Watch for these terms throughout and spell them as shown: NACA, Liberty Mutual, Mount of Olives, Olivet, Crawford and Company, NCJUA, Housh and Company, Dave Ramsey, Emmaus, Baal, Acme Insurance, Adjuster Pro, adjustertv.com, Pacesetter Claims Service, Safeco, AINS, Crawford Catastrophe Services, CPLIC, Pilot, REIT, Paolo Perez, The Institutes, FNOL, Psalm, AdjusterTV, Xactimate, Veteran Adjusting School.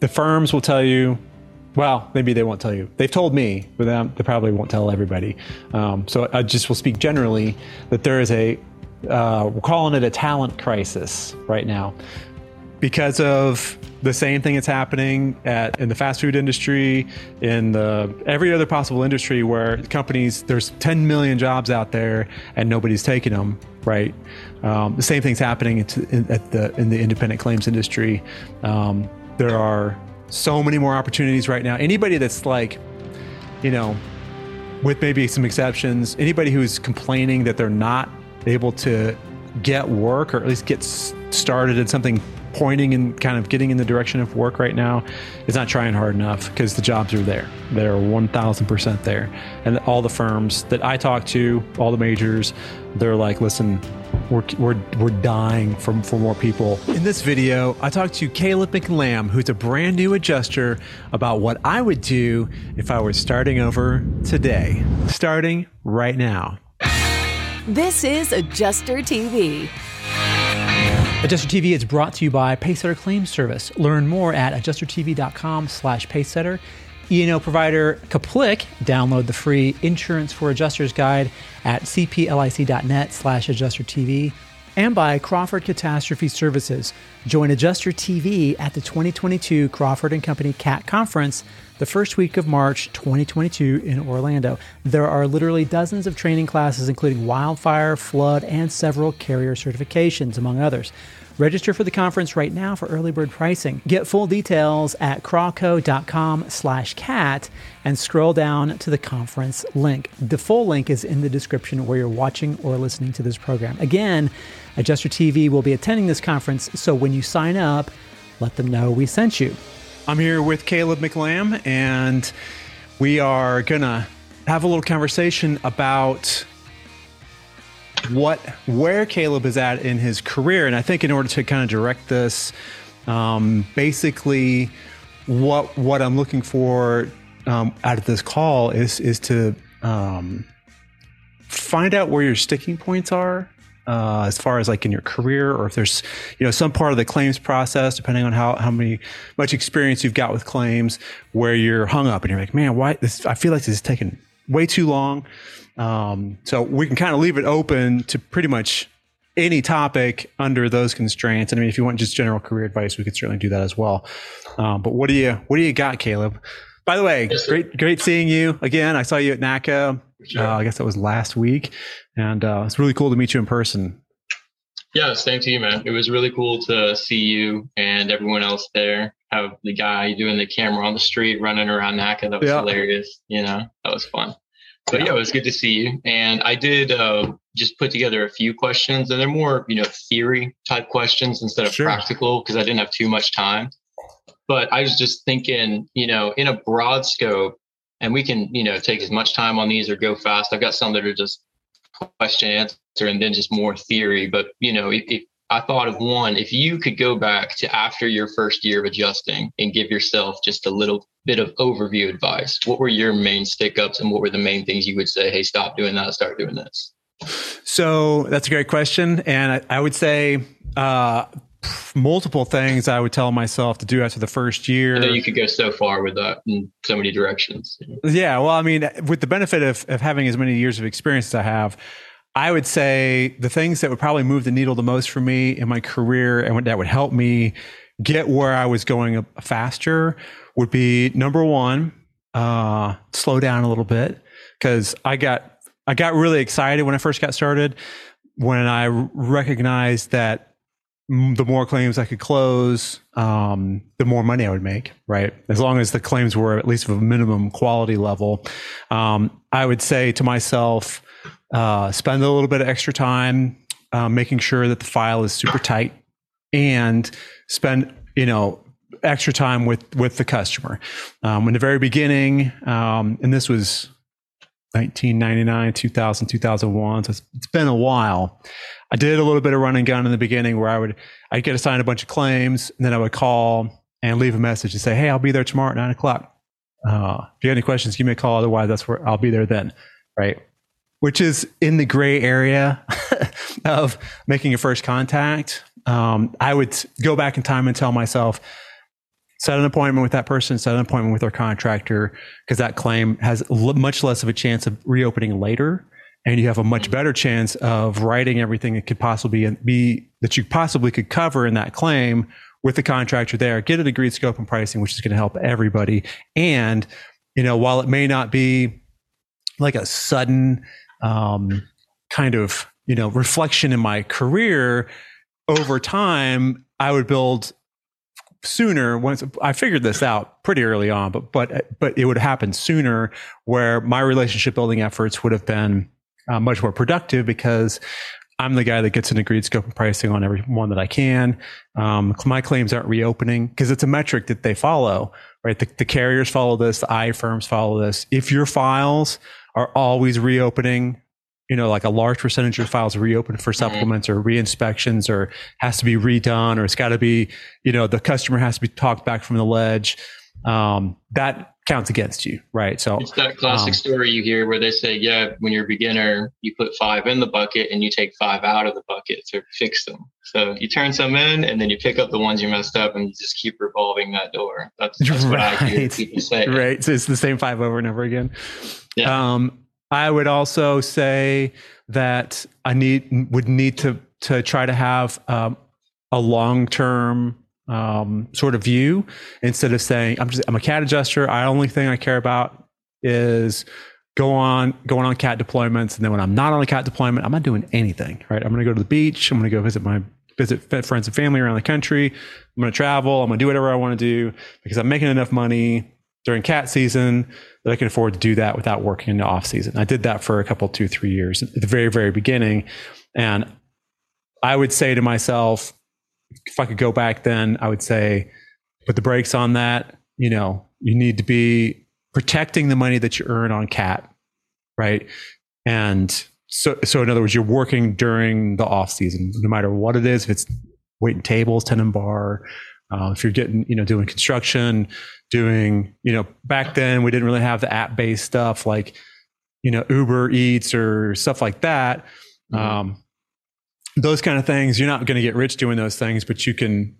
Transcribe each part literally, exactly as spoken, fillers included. the firms will tell you, well, maybe they won't tell you. They've told me, but they probably won't tell everybody. Um, so I just will speak generally that there is a, uh, we're calling it a talent crisis right now because of the same thing that's happening at, in the fast food industry, in the every other possible industry where companies, there's ten million jobs out there and nobody's taking them, right? Um, the same thing's happening at, at the, in the independent claims industry. Um, there are so many more opportunities right now. Anybody that's like, you know, with maybe some exceptions, anybody who's complaining that they're not able to get work or at least get started in something pointing and kind of getting in the direction of work right now is not trying hard enough because the jobs are there. They're one thousand percent there. And all the firms that I talk to, all the majors, they're like, listen, We're, we're, we're dying for, for more people. In this video, I talked to Caleb McLamb, who's a brand new adjuster, about what I would do if I were starting over today, starting right now. This is Adjuster T V. Adjuster T V is brought to you by Pacesetter Claims Service. Learn more at adjuster T V dot com slash pacesetter. E and O provider C P L I C, download the free Insurance for Adjusters guide at C P L I C dot net slash adjuster T V, and by Crawford Catastrophe Services. Join Adjuster T V at the twenty twenty-two Crawford and Company C A T Conference the first week of March twenty twenty-two in Orlando. There are literally dozens of training classes, including wildfire, flood, and several carrier certifications, among others. Register for the conference right now for early bird pricing. Get full details at crawco dot com slash cat and scroll down to the conference link. The full link is in the description where you're watching or listening to this program. Again, Adjuster T V will be attending this conference, so when you sign up, let them know we sent you. I'm here with Caleb McLamb, and we are gonna have a little conversation about what, where Caleb is at in his career. And I think in order to kind of direct this, um, basically what, what I'm looking for, um, out of this call is, is to, um, find out where your sticking points are, uh, as far as like in your career, or if there's, you know, some part of the claims process, depending on how, how many, much experience you've got with claims, where you're hung up and you're like, man, why this, I feel like this is taking way too long. Um, so we can kind of leave it open to pretty much any topic under those constraints. And I mean, if you want just general career advice, we could certainly do that as well. Um, but what do you, what do you got, Caleb? By the way, yes, great, great seeing you again. I saw you at NACA. Sure. Uh, I guess that was last week, and, uh, it's really cool to meet you in person. Yeah. Same to you, man. It was really cool to see you and everyone else there. Have the guy doing the camera on the street, running around NACA. That was yeah. hilarious. You know, that was fun. But yeah, it was good to see you. And I did uh, just put together a few questions, and they're more, you know, theory type questions instead of sure. practical, because I didn't have too much time. But I was just thinking, you know, in a broad scope, and we can, you know, take as much time on these or go fast. I've got some that are just question answer and then just more theory. But, you know, if, if I thought of one, if you could go back to after your first year of adjusting and give yourself just a little bit of overview advice, what were your main stick ups and what were the main things you would say, hey, stop doing that, start doing this? So that's a great question. And I, I would say uh, multiple things I would tell myself to do after the first year. I know you could go so far with that in so many directions. Yeah. Well, I mean, with the benefit of, of having as many years of experience as I have, I would say the things that would probably move the needle the most for me in my career and that would help me get where I was going faster would be, number one, uh, slow down a little bit. Cause I got, I got really excited when I first got started, when I recognized that the more claims I could close, um, the more money I would make, right? As long as the claims were at least of a minimum quality level. Um, I would say to myself, Uh, spend a little bit of extra time uh, making sure that the file is super tight, and spend, you know, extra time with, with the customer. Um, in the very beginning, um, and this was nineteen ninety-nine, two thousand, two thousand one, so it's, it's been a while. I did a little bit of run and gun in the beginning where I would, I'd get assigned a bunch of claims, and then I would call and leave a message and say, hey, I'll be there tomorrow at nine o'clock. Uh, if you have any questions, give me a call. Otherwise, that's where I'll be there then. Right. Which is in the gray area of making a first contact. Um, I would go back in time and tell myself, set an appointment with that person, set an appointment with their contractor, because that claim has l- much less of a chance of reopening later. And you have a much better chance of writing everything that could possibly be, that you possibly could cover in that claim with the contractor there, get an agreed scope and pricing, which is going to help everybody. And, you know, while it may not be like a sudden um, kind of, you know, reflection in my career, over time, I would build sooner. Once I figured this out pretty early on, but, but, but it would happen sooner where my relationship building efforts would have been Uh, much more productive, because I'm the guy that gets an agreed scope and pricing on every one that I can. Um, my claims aren't reopening because it's a metric that they follow, right? The, the carriers follow this, the I firms follow this. If your files are always reopening, you know, like a large percentage of files reopen for supplements or reinspections, or has to be redone, or it's got to be, you know, the customer has to be talked back from the ledge. Um, that counts against you, right? So it's that classic um, story you hear where they say, yeah, when you're a beginner, you put five in the bucket and you take five out of the bucket to fix them. So you turn some in and then you pick up the ones you messed up and you just keep revolving that door. That's, that's right. What I hear people say. Right. So it's the same five over and over again. Yeah. Um, I would also say that I need, would need to, to try to have, um, a long-term, um, sort of view, instead of saying, I'm just, I'm a cat adjuster. I only thing I care about is go on, going on cat deployments. And then when I'm not on a cat deployment, I'm not doing anything, right? I'm going to go to the beach. I'm going to go visit my, visit friends and family around the country. I'm going to travel. I'm going to do whatever I want to do, because I'm making enough money during cat season that I can afford to do that without working in the off season. I did that for a couple, two, three years at the very, very beginning. And I would say to myself, if I could go back then, I would say, put the brakes on that. You know, you need to be protecting the money that you earn on cat, right? And so, so in other words, you're working during the off season, no matter what it is. If it's waiting tables, tenon bar, uh, if you're getting, you know, doing construction, doing, you know, back then we didn't really have the app based stuff like, you know, Uber Eats or stuff like that. Mm-hmm. Um, those kind of things, you're not going to get rich doing those things, but you can,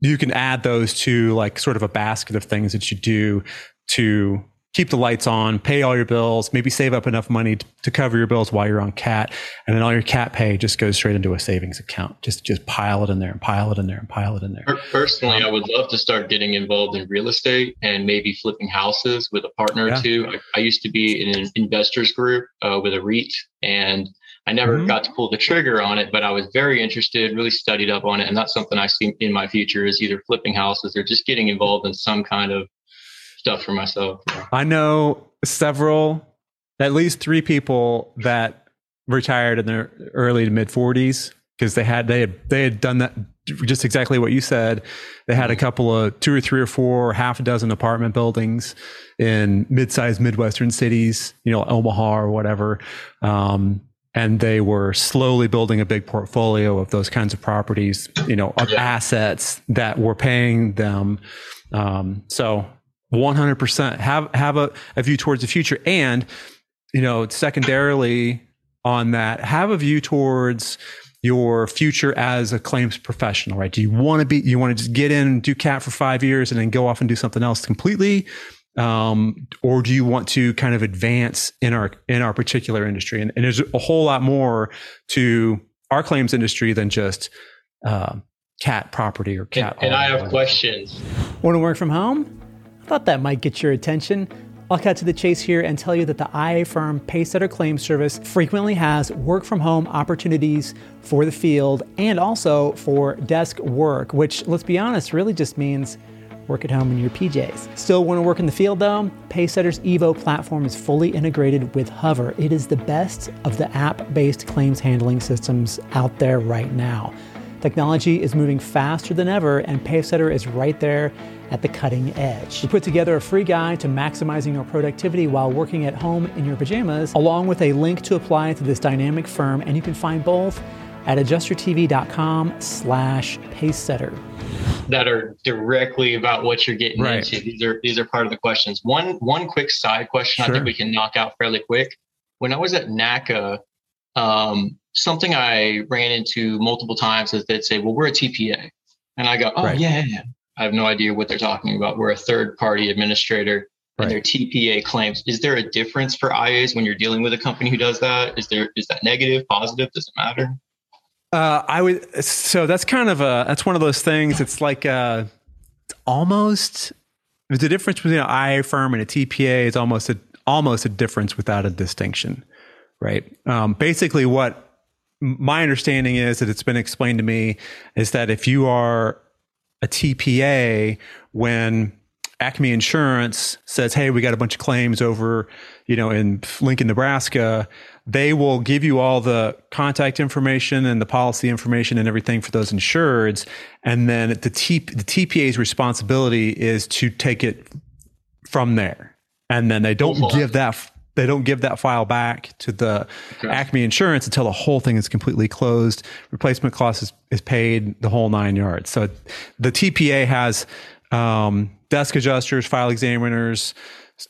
you can add those to like sort of a basket of things that you do to keep the lights on, pay all your bills, maybe save up enough money to, to cover your bills while you're on cat. And then all your cat pay just goes straight into a savings account. Just, just pile it in there and pile it in there and pile it in there. Personally, I would love to start getting involved in real estate and maybe flipping houses with a partner yeah. or two. I, I used to be in an investors group uh, with a REIT, and I never mm-hmm. got to pull the trigger on it, but I was very interested, really studied up on it. And that's something I see in my future, is either flipping houses or just getting involved in some kind of stuff for myself. I know several, at least three people that retired in their early to mid forties, because they had, they had, they had done that, just exactly what you said. They had a couple of two or three or four, half a dozen apartment buildings in mid-sized Midwestern cities, you know, Omaha or whatever. Um, And they were slowly building a big portfolio of those kinds of properties, you know, of yeah. assets that were paying them. Um, so one hundred percent have, have a, a view towards the future. And, you know, secondarily on that, have a view towards your future as a claims professional, right? Do you want to be, you want to just get in and do cat for five years and then go off and do something else completely? Um, or do you want to kind of advance in our, in our particular industry? And, and there's a whole lot more to our claims industry than just, um, cat property or cat. And, and I have questions. Want to work from home? I thought that might get your attention. I'll cut to the chase here and tell you that the I A firm Pacesetter Claims Service frequently has work from home opportunities for the field and also for desk work, which, let's be honest, really just means work at home in your P Js. Still want to work in the field though? Pacesetter's Evo platform is fully integrated with Hover. It is the best of the app-based claims handling systems out there right now. Technology is moving faster than ever, and Pacesetter is right there at the cutting edge. We put together a free guide to maximizing your productivity while working at home in your pajamas, along with a link to apply to this dynamic firm, and you can find both at adjuster T V dot com slash pacesetter. That are directly about what you're getting right. into. These are these are part of the questions. One one quick side question sure. I think we can knock out fairly quick. When I was at NACA, um, something I ran into multiple times is they'd say, well, we're a T P A. And I go, oh, right. yeah, yeah. I have no idea what they're talking about. We're a third-party administrator, right. And their T P A claims. Is there a difference for I As when you're dealing with a company who does that? Is there is that negative, positive? Does it matter? Uh, I would. So that's kind of a that's one of those things. It's like uh, almost the difference between an I A firm and a T P A is almost a almost a difference without a distinction, right? Um, basically, what my understanding is that it's been explained to me is that if you are a T P A, when Acme Insurance says, hey, we got a bunch of claims over, you know, in Lincoln, Nebraska, they will give you all the contact information and the policy information and everything for those insureds. And then the, T- the T P A's responsibility is to take it from there. And then they don't Cool. give that... F- They don't give that file back to the okay. Acme Insurance until the whole thing is completely closed. Replacement cost is, is paid, the whole nine yards. So the T P A has um, desk adjusters, file examiners,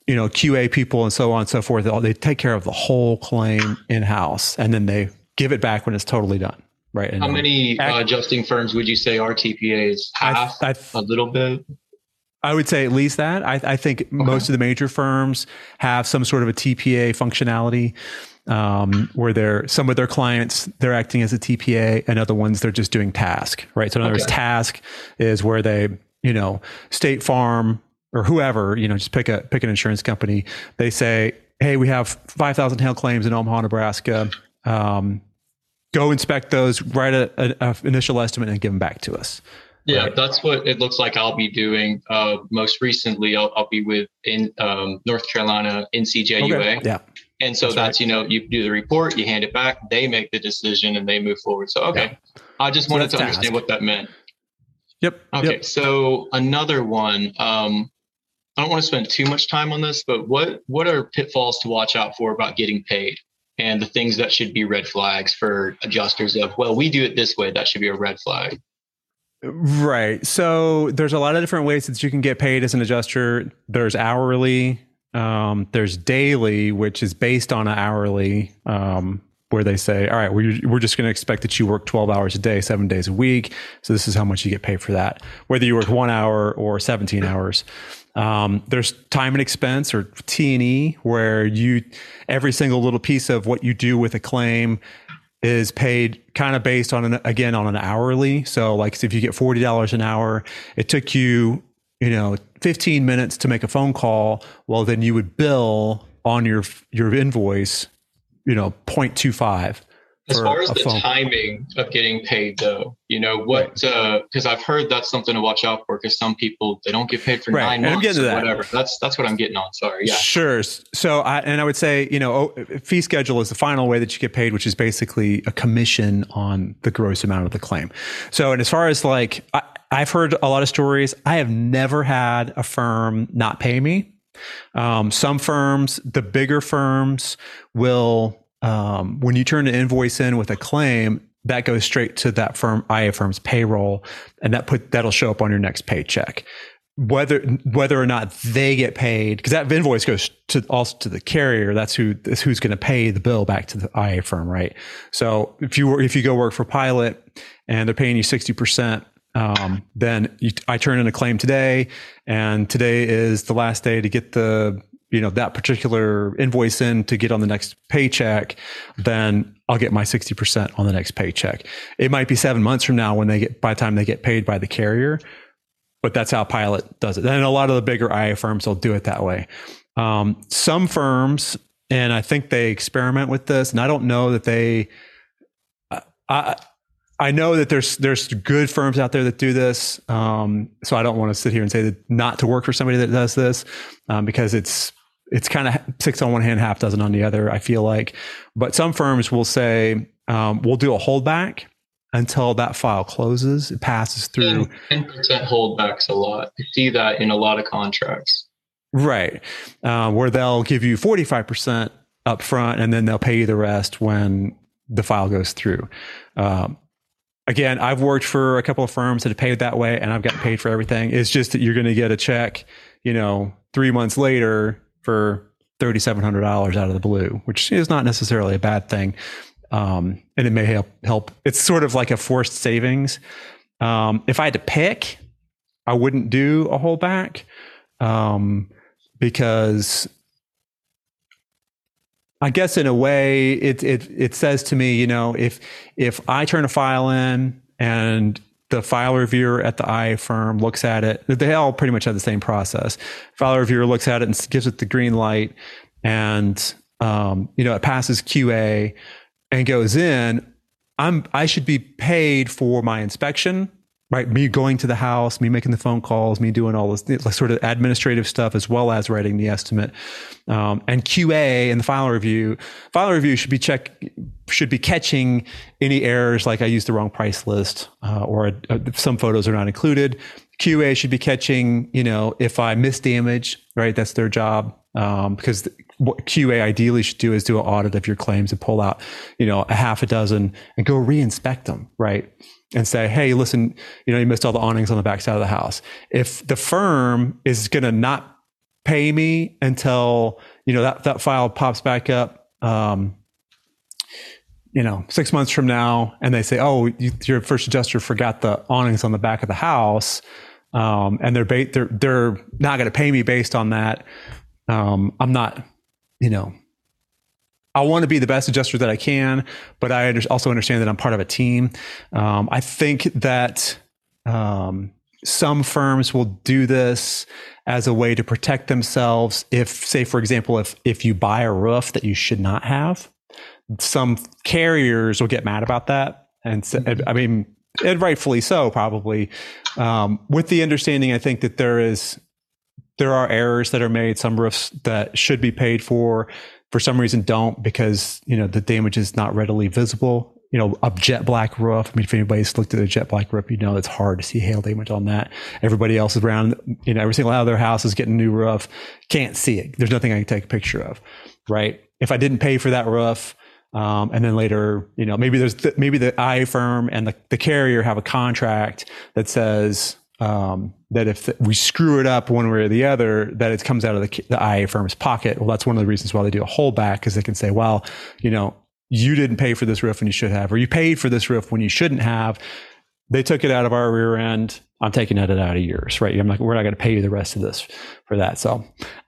you know, Q A people, and so on and so forth. They, all, they take care of the whole claim in-house, and then they give it back when it's totally done. Right. And how many Acme, uh, adjusting firms would you say are T P As? Half, I, I, a little bit? I would say at least that. I, I think okay. most of the major firms have some sort of a T P A functionality um, where they're, some of their clients, they're acting as a T P A, and other ones, they're just doing task, right? So in other okay. words, task is where they, you know, State Farm or whoever, you know, just pick a pick an insurance company. They say, hey, we have five thousand hail claims in Omaha, Nebraska. Um, go inspect those, write an initial estimate, and give them back to us. Yeah, right. That's what it looks like I'll be doing. Uh, most recently, I'll, I'll be with in um, North Carolina, N C J U A. Okay. Yeah. And so that's, that's right. You know, you do the report, you hand it back, they make the decision, and they move forward. So, okay. Yeah. I just so wanted to task. understand what that meant. Yep. Okay. Yep. So another one, um, I don't want to spend too much time on this, but what, what are pitfalls to watch out for about getting paid, and the things that should be red flags for adjusters of, well, we do it this way, that should be a red flag. Right. So there's a lot of different ways that you can get paid as an adjuster. There's hourly, um, there's daily, which is based on an hourly, um, where they say, all right, we're, we're just going to expect that you work twelve hours a day, seven days a week. So this is how much you get paid for that, whether you work one hour or seventeen hours. Um, there's time and expense, or T and E, where you, every single little piece of what you do with a claim is paid kind of based on, an, again, on an hourly. So like if you get forty dollars an hour, it took you, you know, fifteen minutes to make a phone call. Well, then you would bill on your, your invoice, you know, zero point two five. As far as the timing of getting paid though, you know, what, uh, cause I've heard that's something to watch out for, cause some people, they don't get paid for nine months or whatever. That's, that's what I'm getting on. Sorry. Yeah. Sure. So I, and I would say, you know, fee schedule is the final way that you get paid, which is basically a commission on the gross amount of the claim. So, and as far as like, I, I've heard a lot of stories. I have never had a firm not pay me. Um, some firms, the bigger firms will, Um, when you turn an invoice in with a claim, that goes straight to that firm, I A firm's payroll, and that put that'll show up on your next paycheck. Whether whether or not they get paid, because that invoice goes to also to the carrier. That's who is who's going to pay the bill back to the I A firm, right? So if you were, if you go work for Pilot and they're paying you sixty percent, um, then you, I turn in a claim today, and today is the last day to get the, you know, that particular invoice in to get on the next paycheck, then I'll get my sixty percent on the next paycheck. It might be seven months from now when they get, by the time they get paid by the carrier, but that's how Pilot does it. And a lot of the bigger I A firms will do it that way. Um, some firms, and I think they experiment with this, and I don't know that they, I, I I know that there's there's good firms out there that do this, um, so I don't want to sit here and say that not to work for somebody that does this, um, because it's it's kind of six on one hand, half dozen on the other, I feel like. But some firms will say, um, we'll do a holdback until that file closes, it passes through. ten percent holdbacks a lot. I see that in a lot of contracts. Right, uh, where they'll give you forty-five percent up front, and then they'll pay you the rest when the file goes through. Um, Again, I've worked for a couple of firms that have paid that way, and I've gotten paid for everything. It's just that you're going to get a check, you know, three months later for three thousand seven hundred dollars out of the blue, which is not necessarily a bad thing. Um, and it may help, help. It's sort of like a forced savings. Um, if I had to pick, I wouldn't do a whole back, um, because I guess in a way it, it, it says to me, you know, if, if I turn a file in and the file reviewer at the I A firm looks at it, they all pretty much have the same process. File reviewer looks at it and gives it the green light, and, um, you know, it passes Q A and goes in. I'm, I should be paid for my inspection, right? Me going to the house, me making the phone calls, me doing all this like, sort of administrative stuff, as well as writing the estimate. Um, and Q A and the file review, file review should be check, should be catching any errors. Like I used the wrong price list, uh, or uh, some photos are not included. Q A should be catching, you know, if I miss damage, right? That's their job. Um, because the, what Q A ideally should do is do an audit of your claims and pull out, you know, a half a dozen and go reinspect them, right? And say, hey, listen, you know, you missed all the awnings on the back side of the house. If the firm is going to not pay me until, you know, that, that file pops back up, um, you know, six months from now, and they say, oh, you, your first adjuster forgot the awnings on the back of the house, um, and they're, ba- they're, they're not going to pay me based on that. Um, I'm not, you know, I want to be the best adjuster that I can, but I also understand that I'm part of a team. Um, I think that um, some firms will do this as a way to protect themselves. If, say, for example, if if you buy a roof that you should not have, some carriers will get mad about that. And so, I mean, and rightfully so, probably, um, with the understanding, I think that there is, there are errors that are made. Some roofs that should be paid for, for some reason don't, because, you know, the damage is not readily visible. You know, a jet black roof. I mean, if anybody's looked at a jet black roof, you know, it's hard to see hail damage on that. Everybody else around, you know, every single other house is getting a new roof. Can't see it. There's nothing I can take a picture of, right? If I didn't pay for that roof, um, and then later, you know, maybe there's, th- maybe the I A firm and the, the carrier have a contract that says, um, that if we screw it up one way or the other, that it comes out of the, the I A firm's pocket. Well, that's one of the reasons why they do a holdback, because they can say, well, you know, you didn't pay for this roof when you should have, or you paid for this roof when you shouldn't have. They took it out of our rear end. I'm taking it out of yours, right? I'm like, we're not going to pay you the rest of this for that. So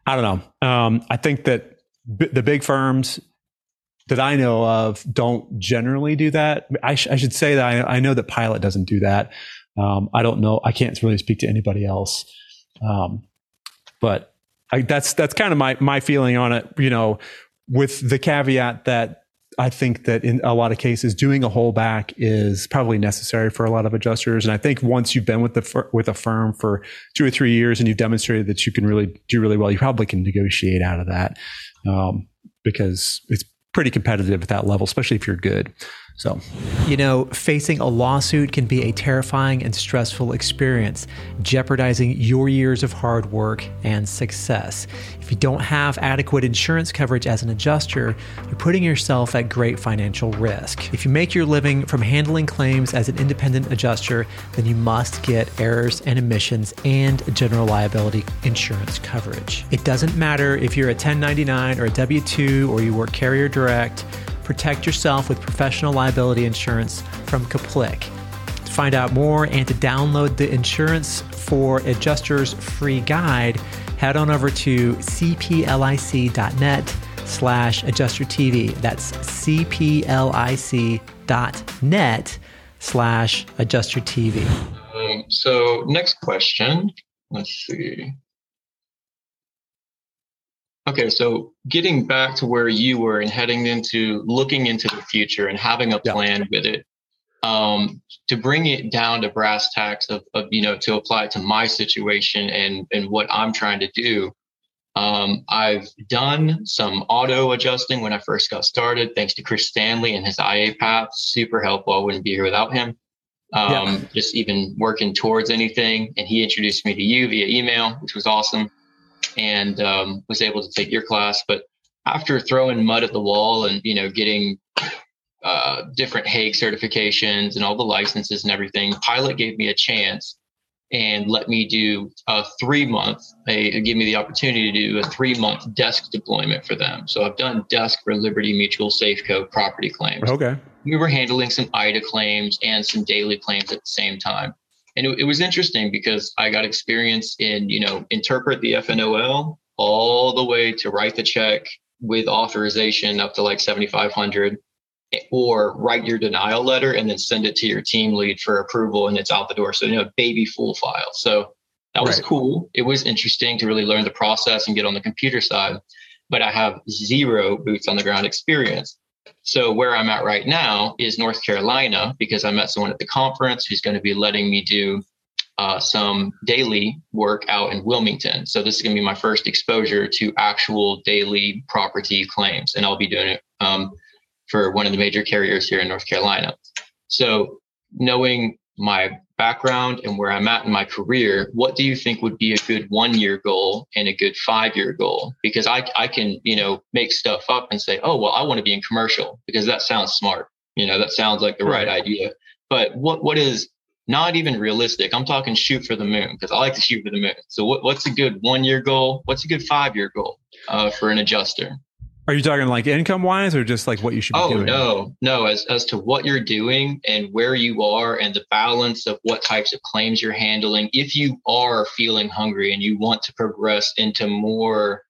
I don't know. Um, I think that b- the big firms that I know of don't generally do that. I, sh- I should say that I, I know that Pilot doesn't do that. Um, I don't know. I can't really speak to anybody else. Um, but I, that's, that's kind of my, my feeling on it, you know, with the caveat that I think that in a lot of cases, doing a holdback is probably necessary for a lot of adjusters. And I think once you've been with the, fir- with a firm for two or three years and you've demonstrated that you can really do really well, you probably can negotiate out of that, um, because it's pretty competitive at that level, especially if you're good. So, you know, facing a lawsuit can be a terrifying and stressful experience, jeopardizing your years of hard work and success. If you don't have adequate insurance coverage as an adjuster, you're putting yourself at great financial risk. If you make your living from handling claims as an independent adjuster, then you must get errors and omissions and general liability insurance coverage. It doesn't matter if you're a ten ninety-nine or a W two or you work carrier direct. Protect yourself with professional liability insurance from C P L I C. To find out more and to download the Insurance for Adjusters free guide, head on over to cplic.net slash AdjusterTV. That's cplic.net slash AdjusterTV. Um, so next question, let's see. Okay, so getting back to where you were and heading into looking into the future and having a plan yeah. with it, um, to bring it down to brass tacks of, of, you know, to apply to my situation and, and what I'm trying to do. Um, I've done some auto adjusting when I first got started, thanks to Chris Stanley and his I A path. Super helpful. I wouldn't be here without him. Um, yeah. Just even working towards anything. And he introduced me to you via email, which was awesome. And um, was able to take your class. But after throwing mud at the wall and, you know, getting uh, different Hague certifications and all the licenses and everything, Pilot gave me a chance and let me do a three month, they gave me the opportunity to do a three month desk deployment for them. So I've done desk for Liberty Mutual, Safeco, property claims. Okay. We were handling some I D A claims and some daily claims at the same time. And it, it was interesting because I got experience in, you know, interpret the F N O L all the way to write the check with authorization up to like seventy-five hundred, or write your denial letter and then send it to your team lead for approval, and it's out the door. So, you know, baby full file. So that was right. cool. It was interesting to really learn the process and get on the computer side, but I have zero boots on the ground experience. So where I'm at right now is North Carolina, because I met someone at the conference who's going to be letting me do uh, some daily work out in Wilmington. So this is going to be my first exposure to actual daily property claims, and I'll be doing it um, for one of the major carriers here in North Carolina. So knowing my background and where I'm at in my career, what do you think would be a good one-year goal and a good five-year goal? Because I I can, you know, make stuff up and say, oh, well, I want to be in commercial because that sounds smart. You know, that sounds like the right idea. But what what is not even realistic? I'm talking shoot for the moon, because I like to shoot for the moon. So what, what's a good one-year goal? What's a good five-year goal uh, for an adjuster? Are you talking like income wise or just like what you should be oh, doing? Oh, no, no. As, as to what you're doing and where you are and the balance of what types of claims you're handling. If you are feeling hungry and you want to progress into more,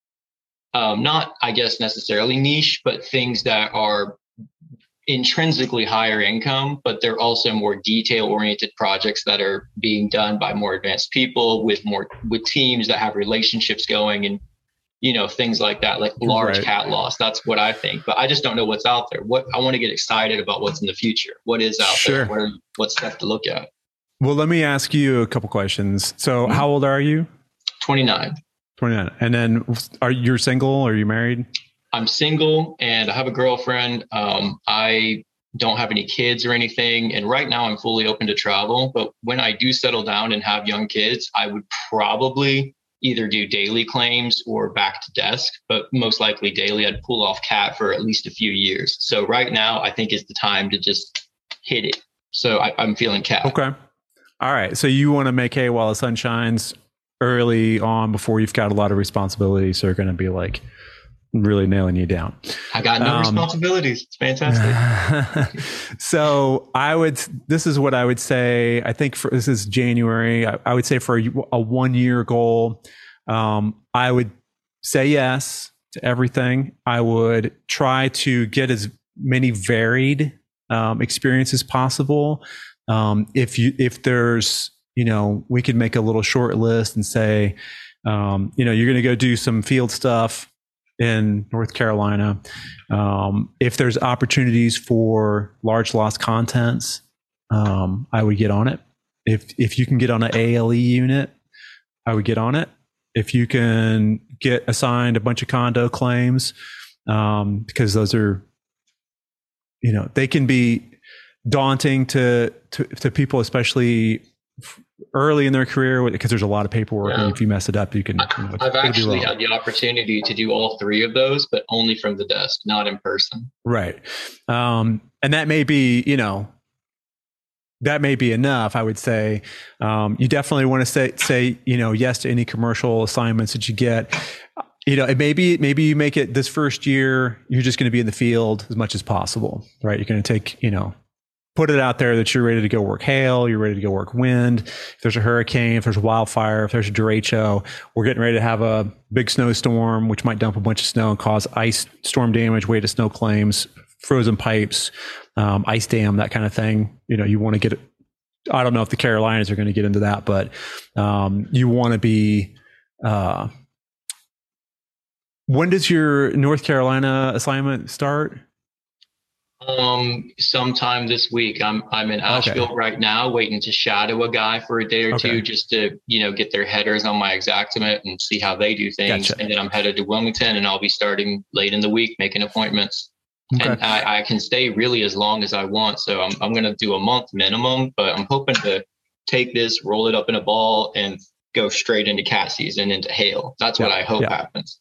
um, not, I guess, necessarily niche, but things that are intrinsically higher income, but they're also more detail oriented projects that are being done by more advanced people with more with teams that have relationships going, and you know, things like that, like large right. cat loss. That's what I think, but I just don't know what's out there. What I want to get excited about what's in the future. What is out sure. there? What are, what's stuff to look at? Well, let me ask you a couple questions. So mm-hmm. how old are you? twenty-nine. twenty-nine. And then are you single or are you married? I'm single and I have a girlfriend. Um, I don't have any kids or anything. And right now I'm fully open to travel, but when I do settle down and have young kids, I would probably either do daily claims or back to desk, but most likely daily. I'd pull off cat for at least a few years. So right now I think it's the time to just hit it. So I, I'm feeling cat. Okay. All right. So you want to make hay while the sun shines early on before you've got a lot of responsibilities. So you're going to be like really nailing you down. I got no um, responsibilities. It's fantastic. So I would, this is what I would say. I think for, this is January. I, I would say for a, a one year goal, um, I would say yes to everything. I would try to get as many varied um, experiences possible. Um, if you, if there's, you know, we could make a little short list and say, um, you know, you're going to go do some field stuff in North Carolina. Um, if there's opportunities for large loss contents, um, I would get on it. If if you can get on an A L E unit, I would get on it. If you can get assigned a bunch of condo claims, um, because those are, you know, they can be daunting to, to, to people, especially early in their career, because there's a lot of paperwork, yeah. and if you mess it up, you can. You know, I've actually had the opportunity to do all three of those, but only from the desk, not in person. Right, um, and that may be, you know, that may be enough. I would say um, you definitely want to say say you know yes to any commercial assignments that you get. You know, maybe maybe you make it this first year. You're just going to be in the field as much as possible, right? You're going to take you know. Put it out there that you're ready to go work hail, you're ready to go work wind. If there's a hurricane, if there's a wildfire, if there's a derecho, we're getting ready to have a big snowstorm, which might dump a bunch of snow and cause ice storm damage, weight of snow claims, frozen pipes, um, ice dam, that kind of thing. You know, you want to get it. I don't know if the Carolinas are going to get into that, but um, you want to be. Uh, when does your North Carolina assignment start? Um, sometime this week. I'm I'm in Asheville okay. right now, waiting to shadow a guy for a day or okay. two, just to you know get their headers on my Xactimate and see how they do things. Gotcha. And then I'm headed to Wilmington, and I'll be starting late in the week making appointments. Okay. And I, I can stay really as long as I want. So I'm I'm going to do a month minimum, but I'm hoping to take this, roll it up in a ball, and go straight into cat season, into hail. That's yeah. what I hope yeah. happens.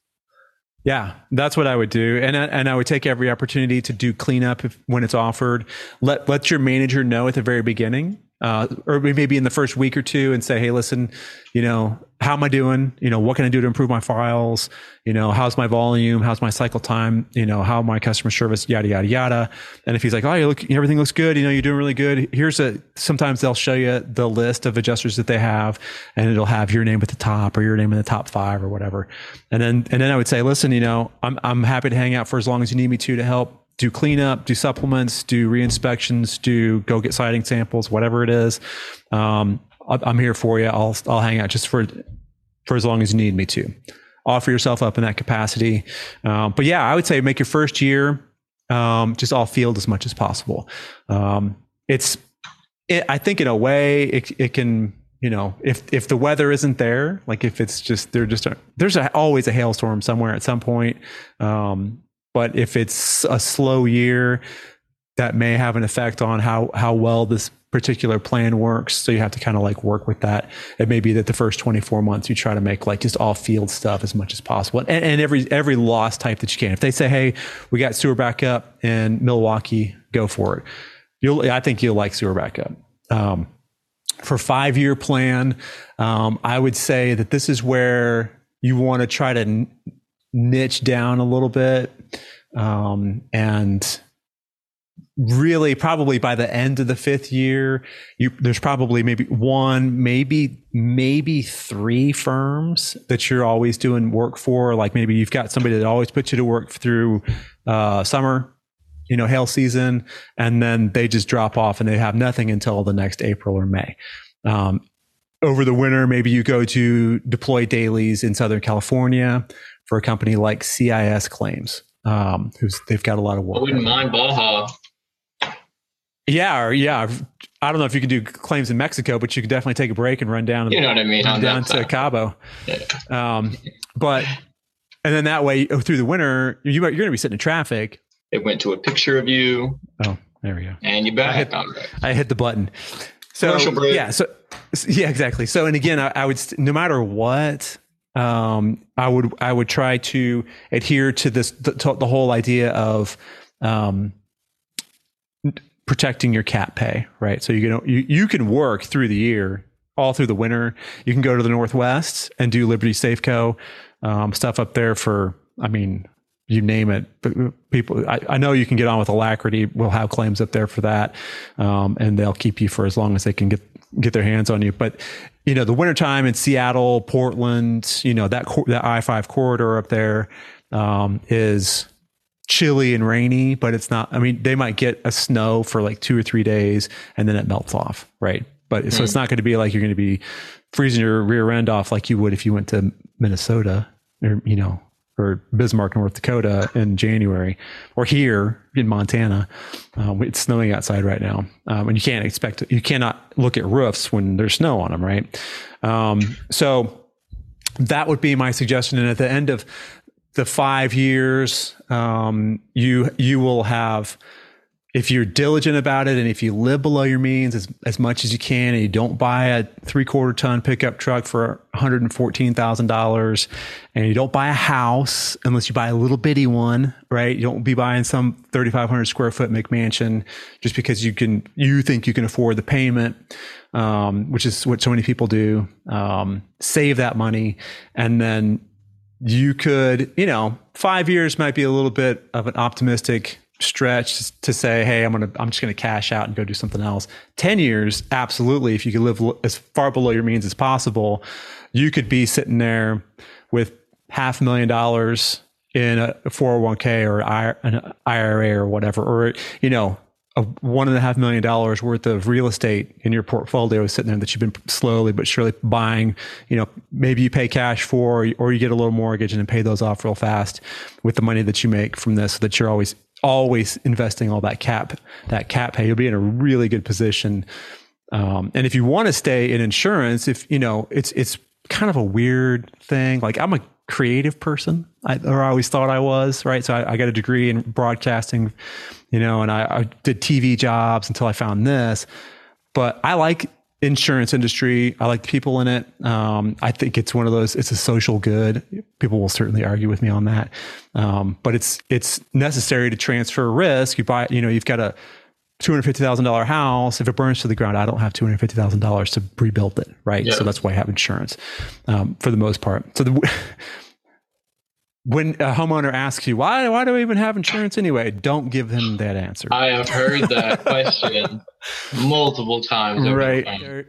Yeah, that's what I would do. And I, and I would take every opportunity to do cleanup if, when it's offered. Let let your manager know at the very beginning uh, or maybe in the first week or two, and say, hey, listen, you know, how am I doing? You know, what can I do to improve my files? You know, how's my volume? How's my cycle time? You know, how my customer service, yada, yada, yada. And if he's like, oh, you look, everything looks good. You know, you're doing really good. Here's a, sometimes they'll show you the list of adjusters that they have, and it'll have your name at the top or your name in the top five or whatever. And then, and then I would say, listen, you know, I'm, I'm happy to hang out for as long as you need me to, to help do cleanup, do supplements, do reinspections, do go get sighting samples, whatever it is. Um, I'm here for you. I'll, I'll hang out just for, for as long as you need me to. Offer yourself up in that capacity. Um, but yeah, I would say make your first year, um, just all field as much as possible. Um, it's, it, I think in a way it, it can, you know, if, if the weather isn't there, like if it's just, they're just, a, there's a, always a hailstorm somewhere at some point. Um, But if it's a slow year, that may have an effect on how, how well this particular plan works. So you have to kind of like work with that. It may be that the first twenty-four months you try to make like just all field stuff as much as possible, and, and every every loss type that you can. If they say, hey, we got sewer backup in Milwaukee, go for it. You'll, I think you'll like sewer backup. Um, for five-year plan, um, I would say that this is where you want to try to n- niche down a little bit. Um, and really probably by the end of the fifth year, you, there's probably maybe one, maybe, maybe three firms that you're always doing work for. Like maybe you've got somebody that always puts you to work through, uh, summer, you know, hail season, and then they just drop off and they have nothing until the next April or May. Um, over the winter, maybe you go to deploy dailies in Southern California for a company like C I S Claims, um, who's, they've got a lot of work. I wouldn't mind Baja. Yeah, or yeah. I don't know if you can do claims in Mexico, but you can definitely take a break and run down. You know what I mean? Run down to Cabo. Yeah. Um, but and then that way through the winter, you, you're going to be sitting in traffic. It went to a picture of you. Oh, there we go. And you back. I hit, on it. I hit the button. So yeah, so yeah, exactly. So and again, I, I would no matter what. Um, I would, I would try to adhere to this, the, to the whole idea of, um, protecting your cap pay, right? So you can, you, you can work through the year, all through the winter. You can go to the Northwest and do Liberty Safeco, um, stuff up there for, I mean, you name it, but people, I, I know you can get on with Alacrity. We'll have claims up there for that. Um, and they'll keep you for as long as they can get, get their hands on you. But you know, the wintertime in Seattle, Portland, you know, that cor- that I five corridor up there um, is chilly and rainy, but it's not, I mean, they might get a snow for like two or three days and then it melts off. Right. But mm-hmm. So it's not going to be like, you're going to be freezing your rear end off like you would if you went to Minnesota or, you know, or Bismarck, North Dakota in January, or here in Montana. Um, it's snowing outside right now. Um, and you can't expect, you cannot look at roofs when there's snow on them. Right. Um, so that would be my suggestion. And at the end of the five years, um, you, you will have, if you're diligent about it and if you live below your means as, as much as you can, and you don't buy a three quarter ton pickup truck for one hundred fourteen thousand dollars, and you don't buy a house unless you buy a little bitty one, right? You don't be buying some thirty-five hundred square foot McMansion just because you can, you think you can afford the payment, um, which is what so many people do. Um, save that money. And then you could, you know, five years might be a little bit of an optimistic stretch to say, hey, I'm gonna, I'm just gonna cash out and go do something else. Ten years, absolutely. If you could live as far below your means as possible, you could be sitting there with half a million dollars in a four oh one k or an I R A or whatever, or you know, a one and a half million dollars worth of real estate in your portfolio sitting there that you've been slowly but surely buying. You know, maybe you pay cash for, or you get a little mortgage and then pay those off real fast with the money that you make from this, so that you're always. always investing all that cap, that cap pay, you'll be in a really good position. Um, and if you want to stay in insurance, if you know, it's, it's kind of a weird thing. Like I'm a creative person, I, or I always thought I was, right. So I, I got a degree in broadcasting, you know, and I, I did T V jobs until I found this, but I like insurance industry. I like the people in it. Um, I think it's one of those, it's a social good. People will certainly argue with me on that. Um, but it's, it's necessary to transfer risk. You buy, you know, you've got a two hundred fifty thousand dollars house, if it burns to the ground, I don't have two hundred fifty thousand dollars to rebuild it, right? Yeah. So that's why I have insurance um, for the most part. So the, when a homeowner asks you, why, why do I even have insurance anyway? Don't give them that answer. I have heard that question multiple times. Right. Time.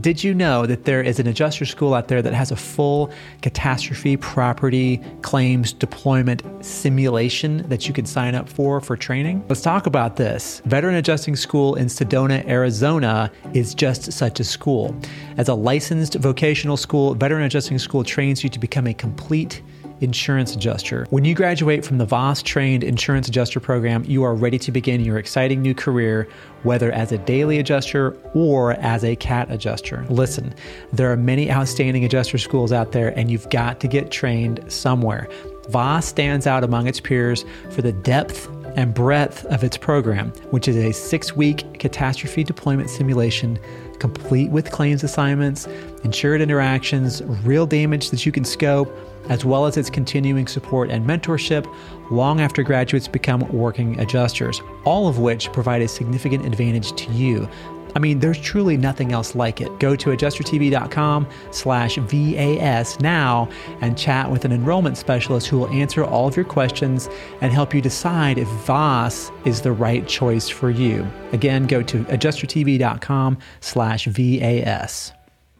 Did you know that there is an adjuster school out there that has a full catastrophe property claims deployment simulation that you can sign up for for training? Let's talk about this. Veteran Adjusting School in Sedona, Arizona is just such a school. As a licensed vocational school, Veteran Adjusting School trains you to become a complete insurance adjuster. When you graduate from the V A S trained insurance adjuster program, you are ready to begin your exciting new career, whether as a daily adjuster or as a CAT adjuster. Listen, there are many outstanding adjuster schools out there, and you've got to get trained somewhere. V A S stands out among its peers for the depth and breadth of its program, which is a six-week catastrophe deployment simulation complete with claims assignments, insured interactions, real damage that you can scope, as well as its continuing support and mentorship long after graduates become working adjusters, all of which provide a significant advantage to you. I mean, there's truly nothing else like it. Go to adjuster T V dot com slash V A S now and chat with an enrollment specialist who will answer all of your questions and help you decide if V A S is the right choice for you. Again, go to adjuster T V dot com slash V A S.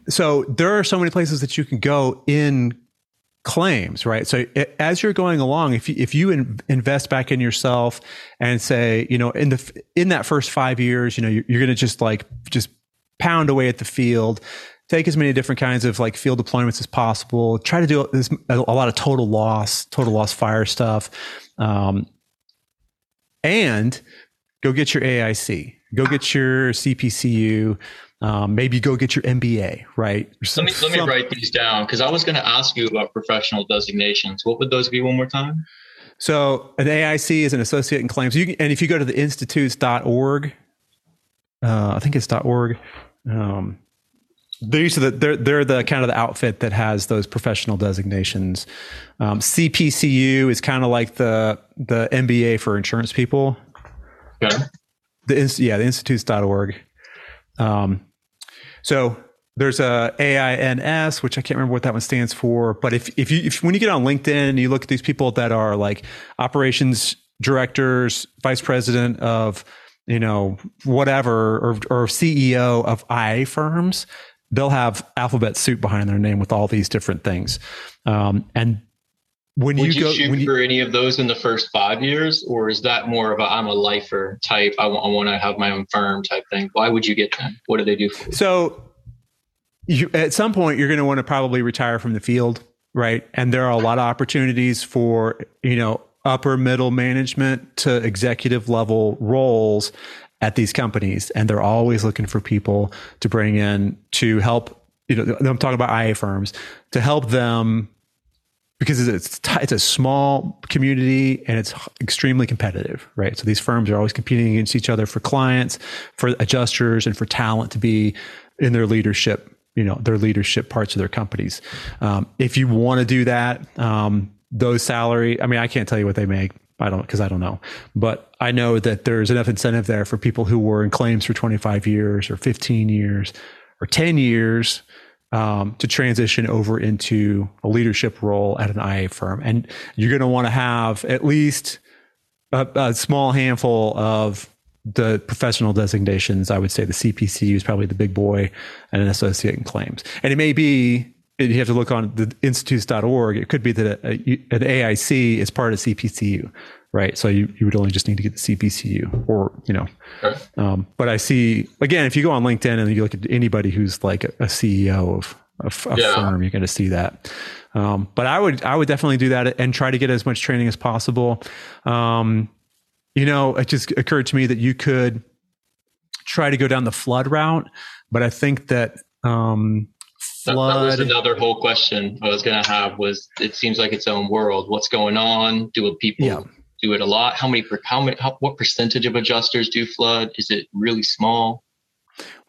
So there are so many places that you can go in claims, right? So as you're going along, if you, if you in, invest back in yourself and say, you know, in the, in that first five years, you know, you're, you're going to just like, just pound away at the field, take as many different kinds of like field deployments as possible, try to do this, a, a lot of total loss, total loss fire stuff. Um, and go get your A I C, go get your C P C U, Um, maybe go get your M B A, right? Some, let me let me some, write these down, because I was going to ask you about professional designations. What would those be one more time? So an A I C is an associate in claims. You can, and if you go to the institutes dot org, uh, I think it's .org. Um, they're, so that they're they're the kind of the outfit that has those professional designations. Um, C P C U is kind of like the the M B A for insurance people. Okay. The yeah, the institutes dot org. Um, so there's a A I N S, which I can't remember what that one stands for, but if, if you, if, when you get on LinkedIn, you look at these people that are like operations directors, vice president of, you know, whatever, or, or C E O of I A firms, they'll have alphabet soup behind their name with all these different things. Um, and when Would you, you go, shoot when you, for any of those in the first five years, or is that more of a I'm a lifer type, I, w- I want to have my own firm type thing? Why would you get that? What do they do for you? So you, at some point, you're going to want to probably retire from the field, right? And there are a lot of opportunities for, you know, upper middle management to executive level roles at these companies. And they're always looking for people to bring in to help, you know, I'm talking about I A firms, to help them, because it's it's a small community and it's extremely competitive, right? So these firms are always competing against each other for clients, for adjusters, and for talent to be in their leadership, you know, their leadership parts of their companies. Um, if you want to do that, um, those salary, I mean, I can't tell you what they make. I don't, because I don't know, but I know that there's enough incentive there for people who were in claims for twenty-five years or fifteen years or ten years. Um, to transition over into a leadership role at an I A firm. And you're going to want to have at least a, a small handful of the professional designations. I would say the C P C U is probably the big boy, and an associate in claims. And it may be, you have to look on the institutes dot org, it could be that a, a, an A I C is part of C P C U, right? So you, you would only just need to get the C P C U, or, you know, okay. um, but I see, again, if you go on LinkedIn and you look at anybody who's like a, a C E O of a, a yeah. firm, you're going to see that. Um, but I would, I would definitely do that and try to get as much training as possible. Um, you know, it just occurred to me that you could try to go down the flood route, but I think that, um, That, that was another whole question I was going to have was, it seems like its own world. What's going on? Do people yeah. do it a lot? How many, how many, how, what percentage of adjusters do flood? Is it really small?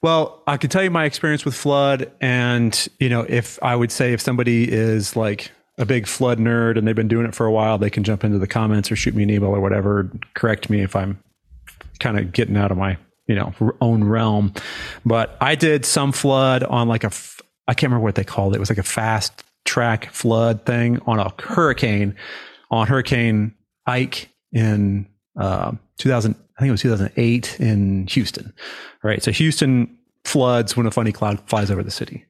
Well, I can tell you my experience with flood. And, you know, if I would say if somebody is like a big flood nerd and they've been doing it for a while, they can jump into the comments or shoot me an email or whatever, correct me if I'm kind of getting out of my, you know, own realm. But I did some flood on like a, I can't remember what they called it. It was like a fast track flood thing on a hurricane, on Hurricane Ike in uh, two thousand, I think it was two thousand eight in Houston. All right. So Houston floods when a funny cloud flies over the city.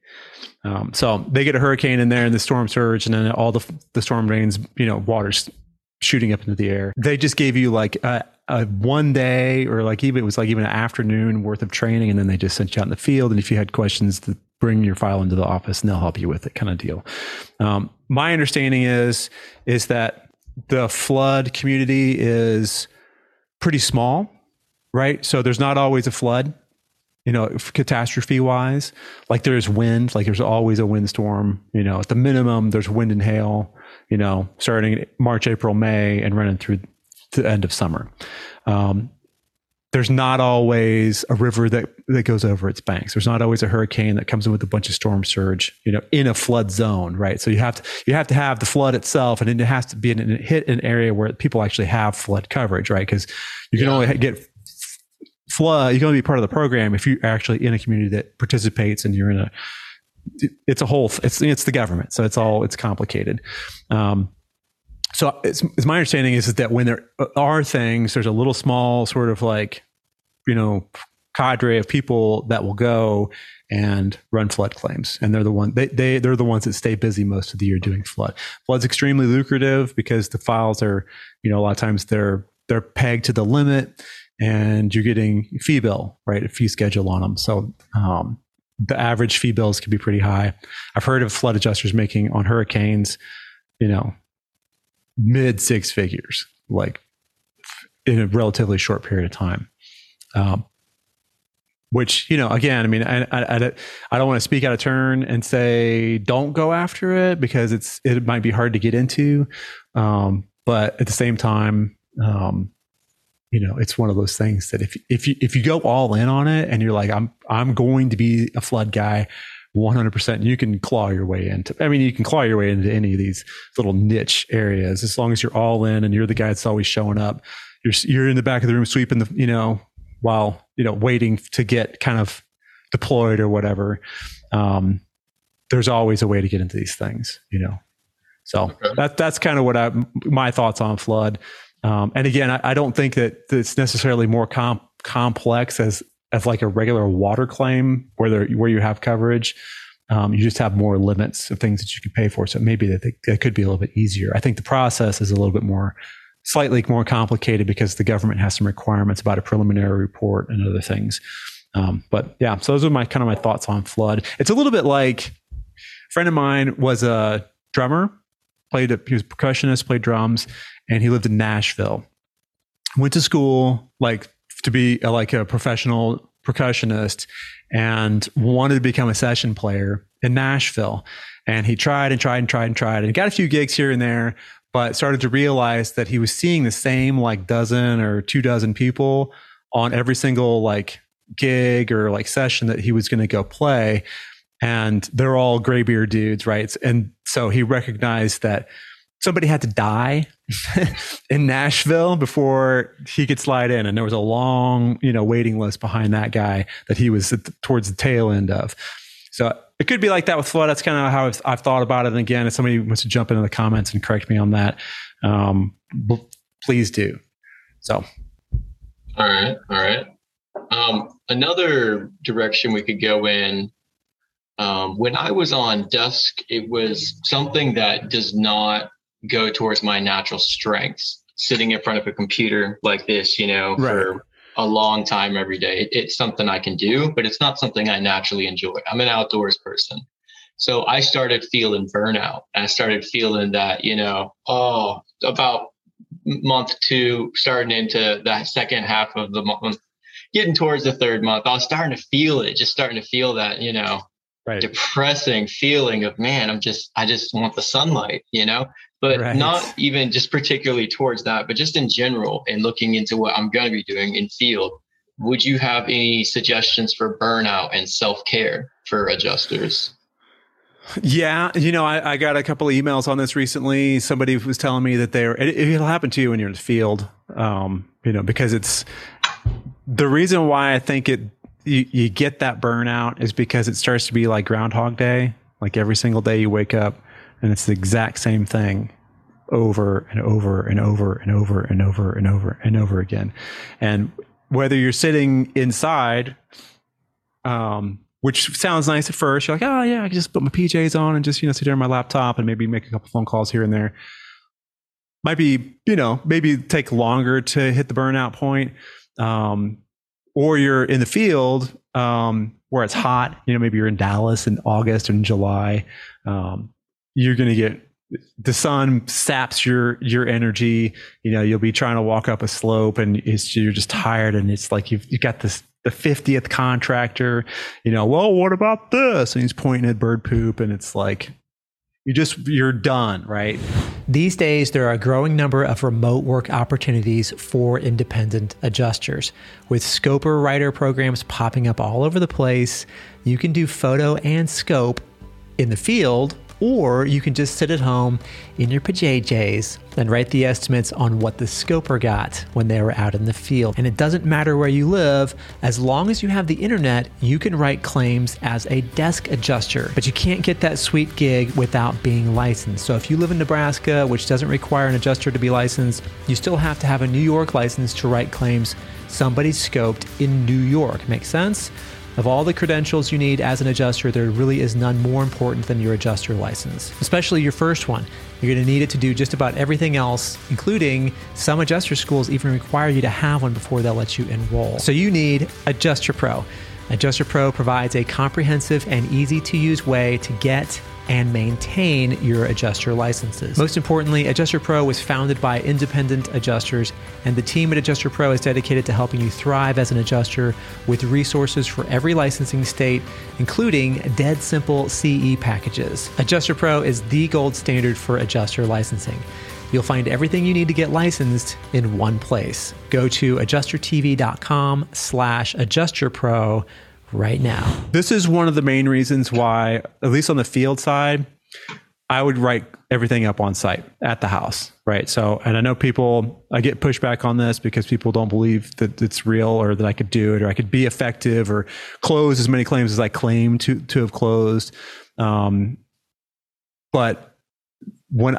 Um, so they get a hurricane in there and the storm surge, and then all the, the storm rains, you know, water's shooting up into the air. They just gave you like a, a one day or like even, it was like even an afternoon worth of training. And then they just sent you out in the field. And if you had questions, to bring your file into the office and they'll help you with it kind of deal. Um, my understanding is, is that the flood community is pretty small, right? So there's not always a flood. You know, catastrophe wise, like there's wind, like there's always a windstorm, you know, at the minimum, there's wind and hail, you know, starting March, April, May, and running through to the end of summer. Um, there's not always a river that, that goes over its banks. There's not always a hurricane that comes in with a bunch of storm surge, you know, in a flood zone, right? So you have to, you have to have the flood itself, and then it has to be in, in, hit an area where people actually have flood coverage, right? Because you can yeah. only get flood, you're going to be part of the program if you're actually in a community that participates, and you're in a, it's a whole, it's it's the government. So it's all, it's complicated. Um, so it's, it's my understanding is, is that when there are things, there's a little small sort of like, you know, cadre of people that will go and run flood claims. And they're the one, they, they, they're the ones that stay busy most of the year doing flood. Flood's extremely lucrative because the files are, you know, a lot of times they're, they're pegged to the limit. And you're getting fee bill, right? A fee schedule on them. So um, the average fee bills can be pretty high. I've heard of flood adjusters making on hurricanes, you know, mid six figures, like in a relatively short period of time. Um, which, you know, again, I mean, I, I, I, I don't want to speak out of turn and say don't go after it, because it's, it might be hard to get into. Um, but at the same time, um, you know, it's one of those things that if if you if you go all in on it and you're like, I'm I'm going to be a flood guy one hundred percent, you can claw your way into, I mean, you can claw your way into any of these little niche areas, as long as you're all in and you're the guy that's always showing up. You're you're in the back of the room sweeping the, you know, while, you know, waiting to get kind of deployed or whatever. Um, there's always a way to get into these things, you know. So okay. that that's kind of what I my thoughts on flood. Um, and again, I, I don't think that it's necessarily more com- complex as, as like a regular water claim where there, where you have coverage. Um, you just have more limits of things that you can pay for. So maybe that, that could be a little bit easier. I think the process is a little bit more, slightly more complicated, because the government has some requirements about a preliminary report and other things. Um, but yeah, so those are my kind of my thoughts on flood. It's a little bit like a friend of mine was a drummer, played, a, he was a percussionist, played drums. And he lived in Nashville, went to school like to be a, like a professional percussionist, and wanted to become a session player in Nashville. And he tried and tried and tried and tried and got a few gigs here and there, but started to realize that he was seeing the same like dozen or two dozen people on every single like gig or like session that he was going to go play. And they're all gray beard dudes, right? And so he recognized that somebody had to die in Nashville before he could slide in. And there was a long, you know, waiting list behind that guy that he was at the, towards the tail end of. So it could be like that with flood. That's kind of how I've, I've thought about it. And again, if somebody wants to jump into the comments and correct me on that, um, please do. So. All right. All right. Um, another direction we could go in. Um, when I was on Dusk, it was something that does not go towards my natural strengths, sitting in front of a computer like this, you know, right. for a long time every day. It, it's something I can do, but it's not something I naturally enjoy. I'm an outdoors person. So I started feeling burnout. I started feeling that, you know, oh, about month two, starting into the second half of the month, getting towards the third month, I was starting to feel it, just starting to feel that, you know, right. depressing feeling of, man, I'm just, I just want the sunlight, you know? But right. not even just particularly towards that, but just in general, and looking into what I'm going to be doing in field. Would you have any suggestions for burnout and self-care for adjusters? Yeah. You know, I, I got a couple of emails on this recently. Somebody was telling me that they're, it, it'll happen to you when you're in the field, um, you know, because it's, The reason why I think it you, you get that burnout is because it starts to be like Groundhog Day. Like every single day you wake up and it's the exact same thing over and over and over and over and over and over and over again. And whether you're sitting inside, um, which sounds nice at first, you're like, oh yeah, I can just put my P Js on and just, you know, sit there on my laptop and maybe make a couple phone calls here and there. Might be, you know, maybe take longer to hit the burnout point. Um, or you're in the field, um, where it's hot, you know, maybe you're in Dallas in August and July, um, you're going to get, the sun saps your, your energy. You know, you'll be trying to walk up a slope and it's, you're just tired. And it's like, you've, you've got this, the fiftieth contractor, you know, well, what about this? And he's pointing at bird poop and it's like, you just, you're done, right? These days, there are a growing number of remote work opportunities for independent adjusters. With scoper writer programs popping up all over the place, you can do photo and scope in the field, or you can just sit at home in your pajamas and write the estimates on what the scoper got when they were out in the field. And it doesn't matter where you live, as long as you have the internet, you can write claims as a desk adjuster. But you can't get that sweet gig without being licensed. So if you live in Nebraska, which doesn't require an adjuster to be licensed, you still have to have a New York license to write claims somebody scoped in New York. Make sense? Of all the credentials you need as an adjuster, there really is none more important than your adjuster license, especially your first one. You're going to need it to do just about everything else, including some adjuster schools even require you to have one before they'll let you enroll. So you need Adjuster Pro. Adjuster Pro provides a comprehensive and easy-to-use way to get and maintain your adjuster licenses. Most importantly, Adjuster Pro was founded by independent adjusters, and the team at Adjuster Pro is dedicated to helping you thrive as an adjuster with resources for every licensing state, including dead simple C E packages. Adjuster Pro is the gold standard for adjuster licensing. You'll find everything you need to get licensed in one place. Go to adjuster t v dot com slash adjusterpro right now. This is one of the main reasons why, at least on the field side, I would write everything up on site at the house, right? So, and I know people, I get pushback on this because people don't believe that it's real or that I could do it or I could be effective or close as many claims as I claim to, to have closed. Um, but when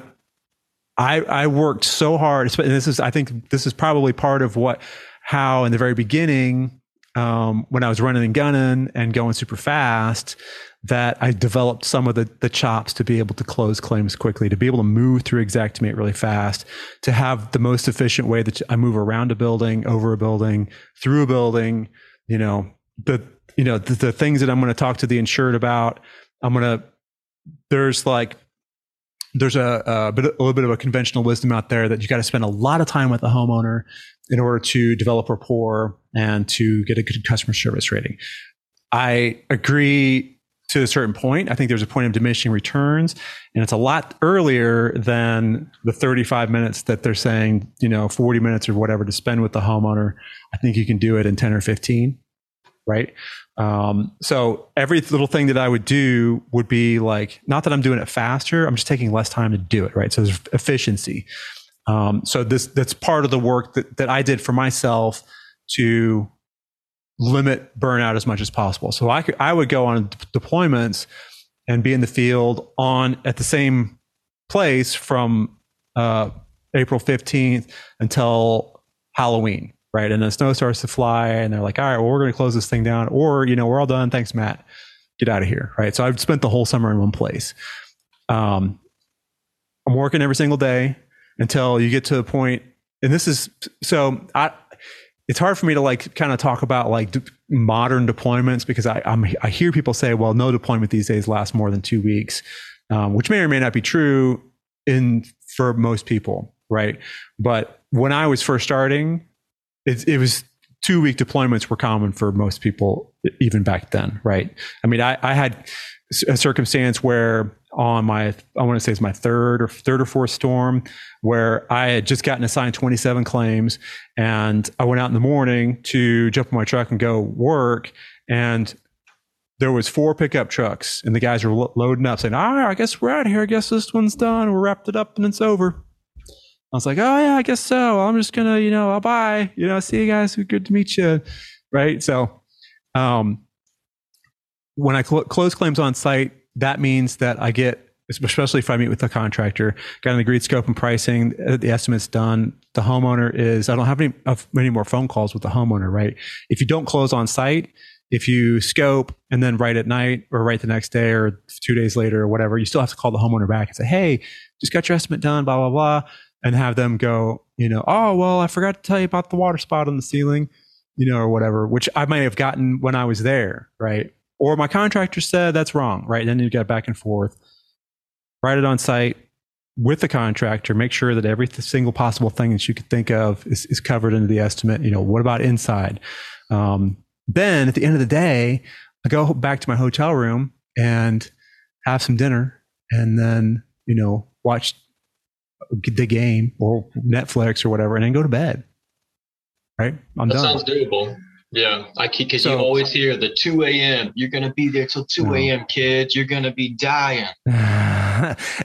I, I worked so hard, and this is, I think this is probably part of what, how in the very beginning, Um, when I was running and gunning and going super fast, that I developed some of the, the chops to be able to close claims quickly, to be able to move through Xactimate really fast, to have the most efficient way that I move around a building, over a building, through a building, you know, the, you know, the, the things that I'm going to talk to the insured about. I'm going to, there's like, there's a, a, bit, a little bit of a conventional wisdom out there that you got to spend a lot of time with the homeowner in order to develop rapport and to get a good customer service rating. I agree to a certain point. I think there's a point of diminishing returns, and it's a lot earlier than the thirty-five minutes that they're saying, you know, forty minutes or whatever to spend with the homeowner. I think you can do it in ten or fifteen, right? Um, so every little thing that I would do would be like, not that I'm doing it faster, I'm just taking less time to do it, right? So there's efficiency. Um, so this, that's part of the work that, that I did for myself to limit burnout as much as possible. So I could, I would go on deployments and be in the field on at the same place from, uh, April fifteenth until Halloween, right? And the snow starts to fly and they're like, all right, well, we're going to close this thing down, or, you know, we're all done. Thanks, Matt. Get out of here. Right. So I've spent the whole summer in one place. Um, I'm working every single day until you get to a point. And this is, so I, it's hard for me to like kind of talk about like d- modern deployments because I I'm, I hear people say, well, no deployment these days lasts more than two weeks, um, which may or may not be true in for most people, right? But when I was first starting, it, it was two week deployments were common for most people even back then, right? I mean, I, I had a circumstance where on my, I want to say it's my third or third or fourth storm where I had just gotten assigned twenty-seven claims and I went out in the morning to jump in my truck and go work. And there was four pickup trucks and the guys were lo- loading up saying, all right, I guess we're out of here. I guess this one's done. We wrapped it up and it's over. I was like, oh yeah, I guess so. I'm just gonna, you know, I'll bye. You know, see you guys. Good to meet you. Right. So, um, when I cl- close claims on site, that means that I get, especially if I meet with a contractor, got an agreed scope and pricing, the estimate's done. The homeowner is, I don't have any, uh, many more phone calls with the homeowner, right? If you don't close on site, if you scope and then write at night or write the next day or two days later or whatever, you still have to call the homeowner back and say, hey, just got your estimate done, blah, blah, blah. And have them go, you know, oh, well, I forgot to tell you about the water spot on the ceiling, you know, or whatever, which I might have gotten when I was there, right? Or my contractor said that's wrong, right? And then you get back and forth. Write it on site with the contractor. Make sure that every single possible thing that you could think of is, is covered into the estimate. You know, what about inside? Um, then at the end of the day, I go back to my hotel room and have some dinner and then, you know, watch the game or Netflix or whatever and then go to bed. Right? I'm that done. Sounds doable. Yeah, I keep because so, you always hear the two a.m. You're going to be there till two a.m. kids. You're going to be dying.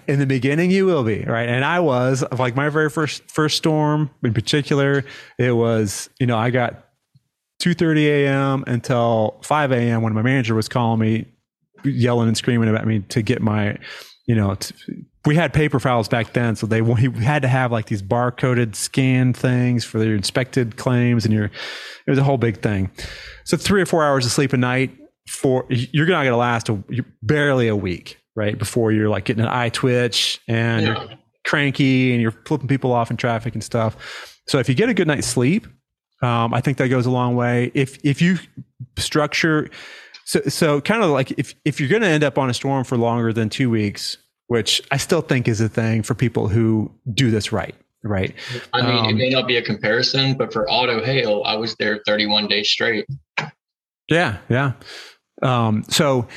In the beginning, you will be, right? And I was like my very first first storm in particular. It was, you know, I got two thirty a.m. until five a.m. when my manager was calling me, yelling and screaming about me to get my, you know, to, we had paper files back then, so they we had to have like these barcoded scan things for their inspected claims, and your it was a whole big thing. So three or four hours of sleep a night for you're not going to last a, barely a week, right? Before you're like getting an eye twitch and yeah. you're cranky and you're flipping people off in traffic and stuff. So if you get a good night's sleep, um, I think that goes a long way. If if you structure, so so kind of like if if you're going to end up on a storm for longer than two weeks. Which I still think is a thing for people who do this right, right? I mean, um, it may not be a comparison, but for auto hail, I was there thirty-one days straight. Yeah, yeah. Um, so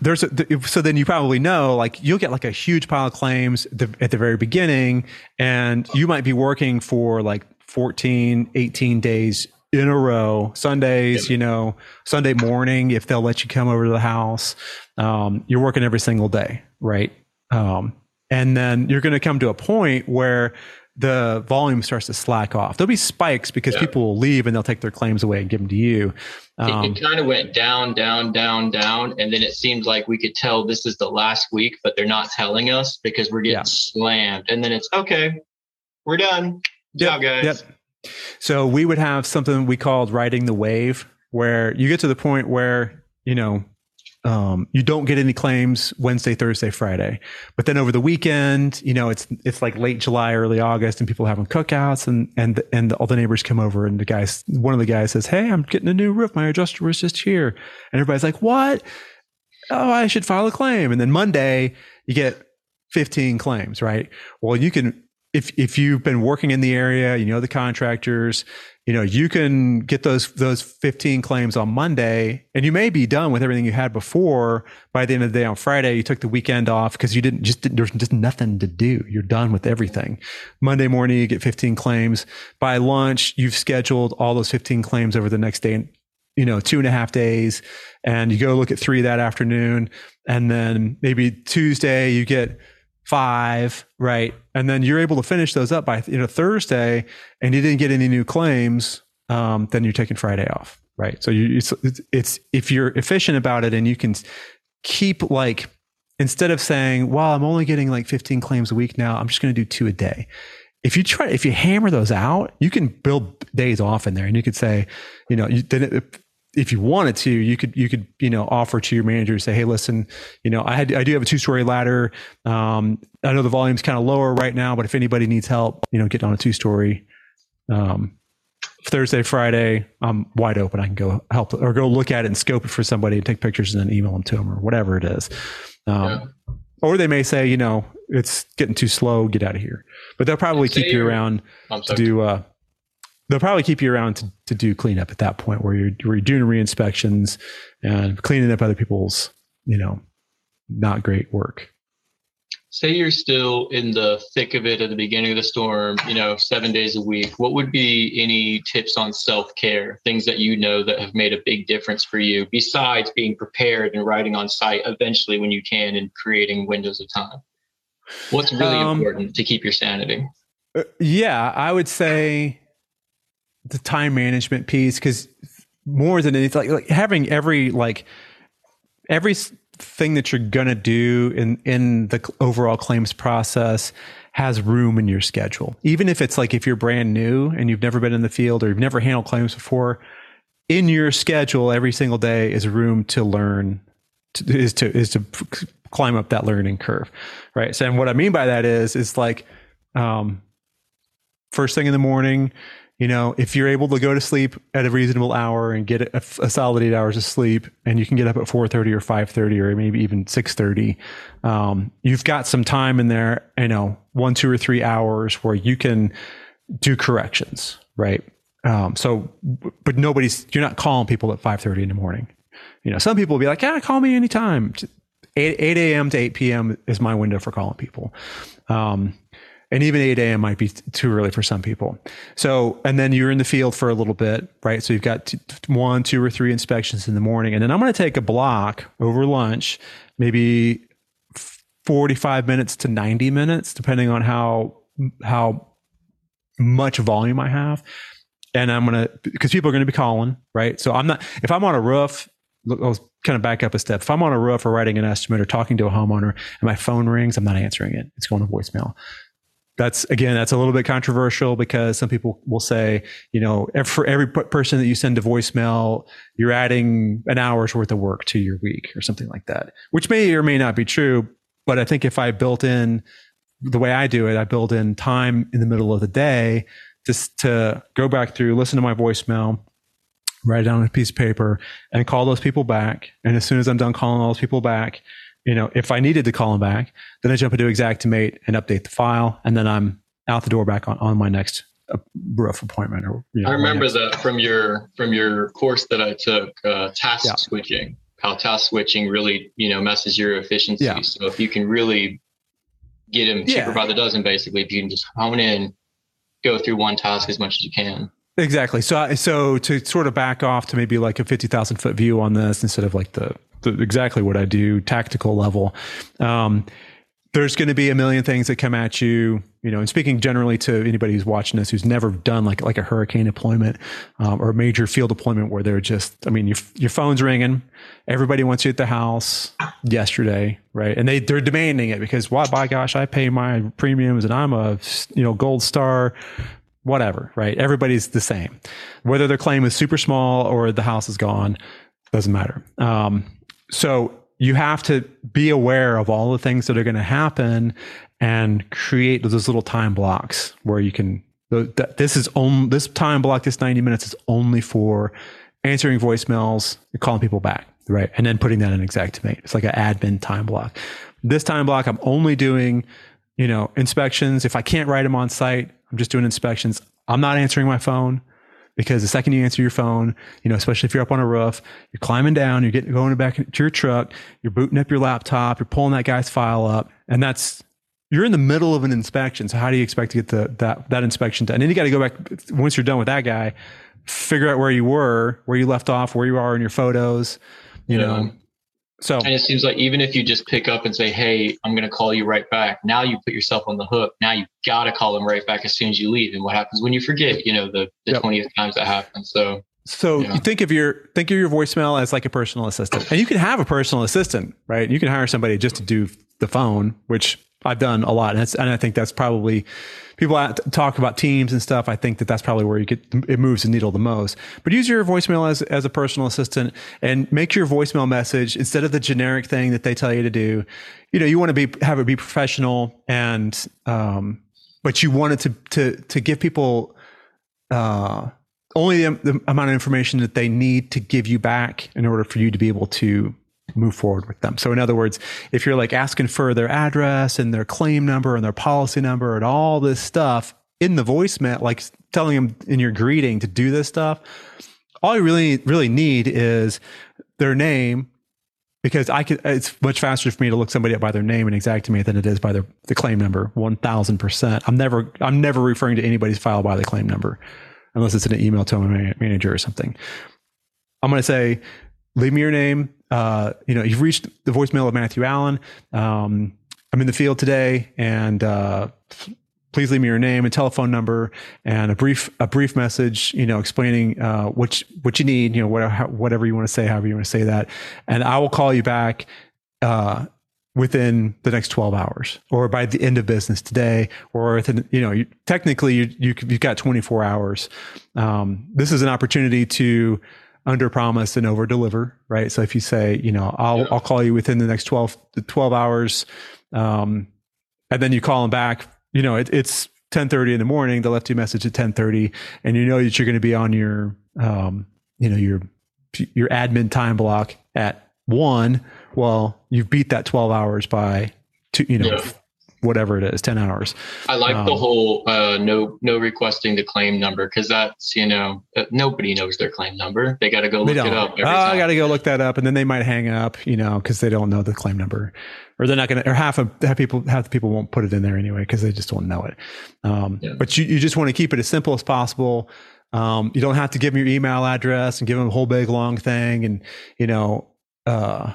there's a, so then you probably know, like you'll get like a huge pile of claims the, at the very beginning, and you might be working for like fourteen, eighteen days in a row, Sundays, you know, Sunday morning, if they'll let you come over to the house, um, you're working every single day, right? Um, and then you're going to come to a point where the volume starts to slack off. There'll be spikes because yeah. people will leave and they'll take their claims away and give them to you. Um, it, it kind of went down, down, down, down. And then it seemed like we could tell this is the last week, but they're not telling us because we're getting yeah. slammed. And then it's okay, we're done. Good job, guys. Yep. So we would have something we called riding the wave, where you get to the point where, you know, um, you don't get any claims Wednesday, Thursday, Friday, but then over the weekend, you know, it's, it's like late July, early August, and people are having cookouts and, and, and all the neighbors come over and the guys, one of the guys says, hey, I'm getting a new roof. My adjuster was just here. And everybody's like, what? Oh, I should file a claim. And then Monday you get fifteen claims, right? Well, you can, If if you've been working in the area, you know the contractors, you know, you can get those those fifteen claims on Monday, and you may be done with everything you had before by the end of the day on Friday. You took the weekend off because you didn't just there's just nothing to do. You're done with everything. Monday morning, you get fifteen claims. By lunch, you've scheduled all those fifteen claims over the next day, you know, two and a half days, and you go look at three that afternoon, and then maybe Tuesday you get five, right? And then you're able to finish those up by, you know, Thursday, and you didn't get any new claims, um, then you're taking Friday off, right? So you, it's, it's, if you're efficient about it and you can keep like, instead of saying, well, I'm only getting like fifteen claims a week now, I'm just going to do two a day. If you try, if you hammer those out, you can build days off in there, and you could say, you know, you didn't, if you wanted to, you could, you could, you know, offer to your manager, say, hey, listen, you know, I had, I do have a two story ladder. Um, I know the volume's kind of lower right now, but if anybody needs help, you know, get on a two story, um, Thursday, Friday, I'm wide open. I can go help or go look at it and scope it for somebody and take pictures and then email them to them or whatever it is. Um, yeah. Or they may say, you know, it's getting too slow, get out of here, but they'll probably keep you around to do, uh, They'll probably keep you around to, to do cleanup at that point where you're, where you're doing re-inspections and cleaning up other people's, you know, not great work. Say you're still in the thick of it at the beginning of the storm, you know, seven days a week. What would be any tips on self-care, things that you know that have made a big difference for you besides being prepared and writing on site eventually when you can and creating windows of time? What's really um, important to keep your sanity? Yeah, I would say the time management piece, because more than anything, like, like having every, like every thing that you're going to do in, in the overall claims process has room in your schedule. Even if it's like, if you're brand new and you've never been in the field or you've never handled claims before, in your schedule, every single day is room to learn, to, is to, is to climb up that learning curve. Right. So, and what I mean by that is, it's like, um, first thing in the morning, you know, if you're able to go to sleep at a reasonable hour and get a, a solid eight hours of sleep, and you can get up at four thirty or five thirty or maybe even six thirty, um, you've got some time in there, you know, one, two or three hours where you can do corrections, right? Um, so, but nobody's, you're not calling people at five thirty in the morning. You know, some people will be like, yeah, call me anytime. eight a.m. to eight p.m. is my window for calling people. Um, And even eight a.m. might be too early for some people. So, and then you're in the field for a little bit, right? So you've got two, one, two or three inspections in the morning. And then I'm going to take a block over lunch, maybe forty-five minutes to ninety minutes, depending on how, how much volume I have. And I'm going to, because people are going to be calling, right? So I'm not, if I'm on a roof, I'll kind of back up a step. If I'm on a roof or writing an estimate or talking to a homeowner and my phone rings, I'm not answering it. It's going to voicemail. That's, again, that's a little bit controversial, because some people will say, you know, for every person that you send to voicemail, you're adding an hour's worth of work to your week or something like that, which may or may not be true. But I think if I built in, the way I do it, I build in time in the middle of the day just to go back through, listen to my voicemail, write it down on a piece of paper, and call those people back. And as soon as I'm done calling all those people back, you know, if I needed to call them back, then I jump into Xactimate and update the file, and then I'm out the door back on, on my next roof appointment. Or, you know, I remember that from your from your course that I took, uh, task yeah. switching. How task switching really, you know, messes your efficiency. Yeah. So if you can really get them cheaper yeah. by the dozen, basically, if you can just hone in, go through one task as much as you can. Exactly. So so to sort of back off to maybe like a fifty thousand foot view on this, instead of like the exactly what I do tactical level. Um, there's going to be a million things that come at you, you know, and speaking generally to anybody who's watching this, who's never done like, like a hurricane deployment, um, or a major field deployment where they're just, I mean, your, your phone's ringing. Everybody wants you at the house yesterday. Right. And they, they're demanding it because, why, by gosh, I pay my premiums and I'm a, you know, gold star, whatever. Right. Everybody's the same, whether their claim is super small or the house is gone, doesn't matter. Um, So you have to be aware of all the things that are going to happen and create those little time blocks where you can, this is only, this time block, this ninety minutes is only for answering voicemails and calling people back, right? And then putting that in Xactimate. It's like an admin time block. This time block, I'm only doing, you know, inspections. If I can't write them on site, I'm just doing inspections. I'm not answering my phone. Because the second you answer your phone, you know, especially if you're up on a roof, you're climbing down, you're getting going back to your truck, you're booting up your laptop, you're pulling that guy's file up, and that's, you're in the middle of an inspection. So how do you expect to get the, that, that inspection done? And then you got to go back, once you're done with that guy, figure out where you were, where you left off, where you are in your photos, you yeah. know. So, and it seems like even if you just pick up and say, hey, I'm going to call you right back. Now you put yourself on the hook. Now you've got to call them right back as soon as you leave. And what happens when you forget, you know, the, the yep. twentieth times that happens. So, so you know. think of your, think of your voicemail as like a personal assistant, and you can have a personal assistant, right? You can hire somebody just to do the phone, which I've done a lot. And, it's, and I think that's probably, people talk about teams and stuff. I think that that's probably where you get, it moves the needle the most. But use your voicemail as, as a personal assistant, and make your voicemail message, instead of the generic thing that they tell you to do, you know, you want to be, have it be professional, and, um, but you want it to, to, to give people, uh, only the, the amount of information that they need to give you back in order for you to be able to move forward with them. So in other words, if you're like asking for their address and their claim number and their policy number and all this stuff in the voicemail, like telling them in your greeting to do this stuff, all you really, really need is their name, because I could, it's much faster for me to look somebody up by their name in Xactimate than it is by their, the claim number. one thousand percent. I'm never, I'm never referring to anybody's file by the claim number, unless it's in an email to my manager or something. I'm going to say, leave me your name. Uh, you know, you've reached the voicemail of Matthew Allen. Um, I'm in the field today, and uh, please leave me your name and telephone number and a brief a brief message, you know, explaining uh, what you, what you need, you know, whatever, whatever you want to say, however you want to say that, and I will call you back uh, within the next twelve hours, or by the end of business today, or within, you know, you, technically you, you you've got twenty-four hours. Um, this is an opportunity to under promise and over deliver, right? So if you say, you know, I'll yeah. I'll call you within the next twelve to twelve hours, um, and then you call them back. You know, it, it's ten thirty in the morning. They left you a message at ten thirty, and you know that you're going to be on your, um, you know, your your admin time block at one. Well, you've beat that twelve hours by two, you know, yeah. whatever it is, ten hours. I like um, the whole uh, no no requesting the claim number, because that's, you know, nobody knows their claim number. They got to go look it up. Every oh, time. I got to go look that up, and then they might hang up, you know, because they don't know the claim number. Or they're not going to, or half of half people, half the people won't put it in there anyway, because they just don't know it. Um, yeah. But you, you just want to keep it as simple as possible. Um, you don't have to give them your email address and give them a whole big long thing. And, you know, uh,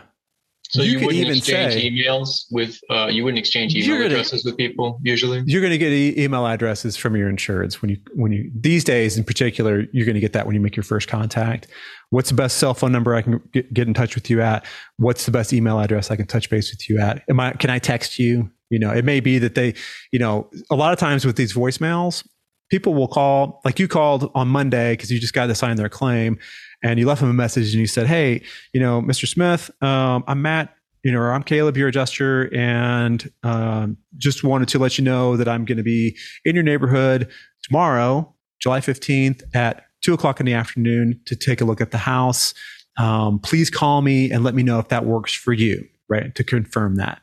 so you, you could wouldn't even exchange say, emails with, uh, you wouldn't exchange email gonna, addresses with people usually. You're going to get e- email addresses from your insureds when you, when you, these days in particular, you're going to get that when you make your first contact. What's the best cell phone number I can get, get in touch with you at? What's the best email address I can touch base with you at? Am I, can I text you? You know, it may be that they, you know, a lot of times with these voicemails, people will call, like you called on Monday because you just got to sign their claim, and you left them a message and you said, hey, you know, Mister Smith, um, I'm Matt, you know, or I'm Caleb, your adjuster. And um, just wanted to let you know that I'm going to be in your neighborhood tomorrow, July fifteenth at two o'clock in the afternoon to take a look at the house. Um, please call me and let me know if that works for you, right? To confirm that,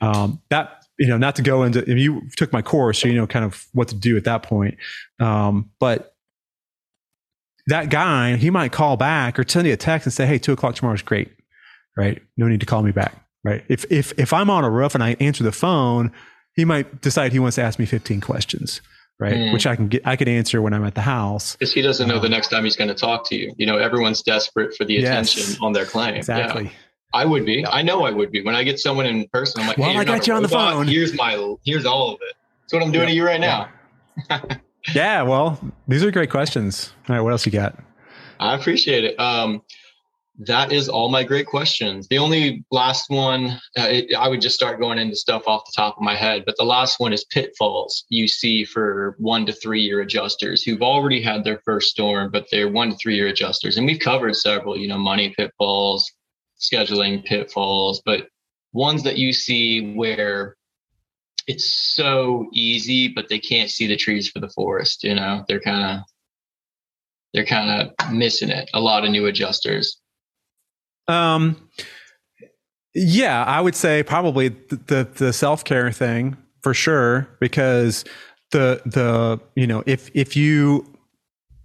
um, that, you know, not to go into, if you took my course, so you know, kind of what to do at that point. Um, but that guy, he might call back or send you a text and say, hey, two o'clock tomorrow is great, right? No need to call me back, right? If, if, if I'm on a roof and I answer the phone, he might decide he wants to ask me fifteen questions. Right. Mm. Which I can get, I can answer when I'm at the house. Because he doesn't know um, the next time he's going to talk to you. You know, everyone's desperate for the attention yes, on their claim. Exactly. Yeah. I would be. I know I would be. When I get someone in person, I'm like, well, hey, I got you on the phone. Here's my, here's all of it. That's what I'm doing yep. to you right now. Yeah. yeah. Well, these are great questions. All right. What else you got? I appreciate it. Um, That is all my great questions. The only last one, uh, it, I would just start going into stuff off the top of my head, but the last one is pitfalls you see for one to three year adjusters who've already had their first storm, but they're one to three year adjusters. And we've covered several, you know, money pitfalls, scheduling pitfalls, but ones that you see where it's so easy, but they can't see the trees for the forest. You know, they're kind of, they're kind of missing it. A lot of new adjusters. Um, yeah, I would say probably the, the, the self-care thing for sure, because the, the, you know, if, if you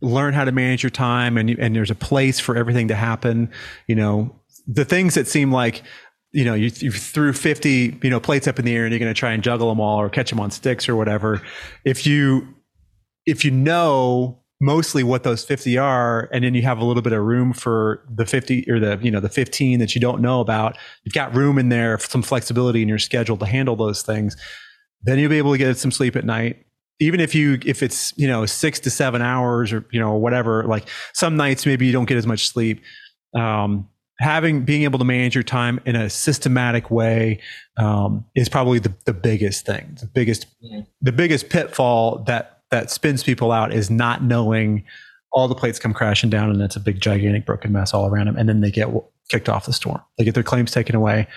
learn how to manage your time and you, and there's a place for everything to happen, you know, the things that seem like, you know, you, you threw fifty, you know, plates up in the air and you're going to try and juggle them all or catch them on sticks or whatever. If you, if you know mostly what those fifty are, and then you have a little bit of room for the fifty or the, you know, the fifteen that you don't know about, you've got room in there, some flexibility in your schedule to handle those things. Then you'll be able to get some sleep at night. Even if you, if it's, you know, six to seven hours or, you know, whatever, like some nights, maybe you don't get as much sleep. Um, having, being able to manage your time in a systematic way, um, is probably the, the biggest thing, the biggest, yeah. the biggest pitfall that, that spins people out is not knowing all the plates come crashing down and it's a big gigantic broken mess all around them. And then they get kicked off the storm. They get their claims taken away.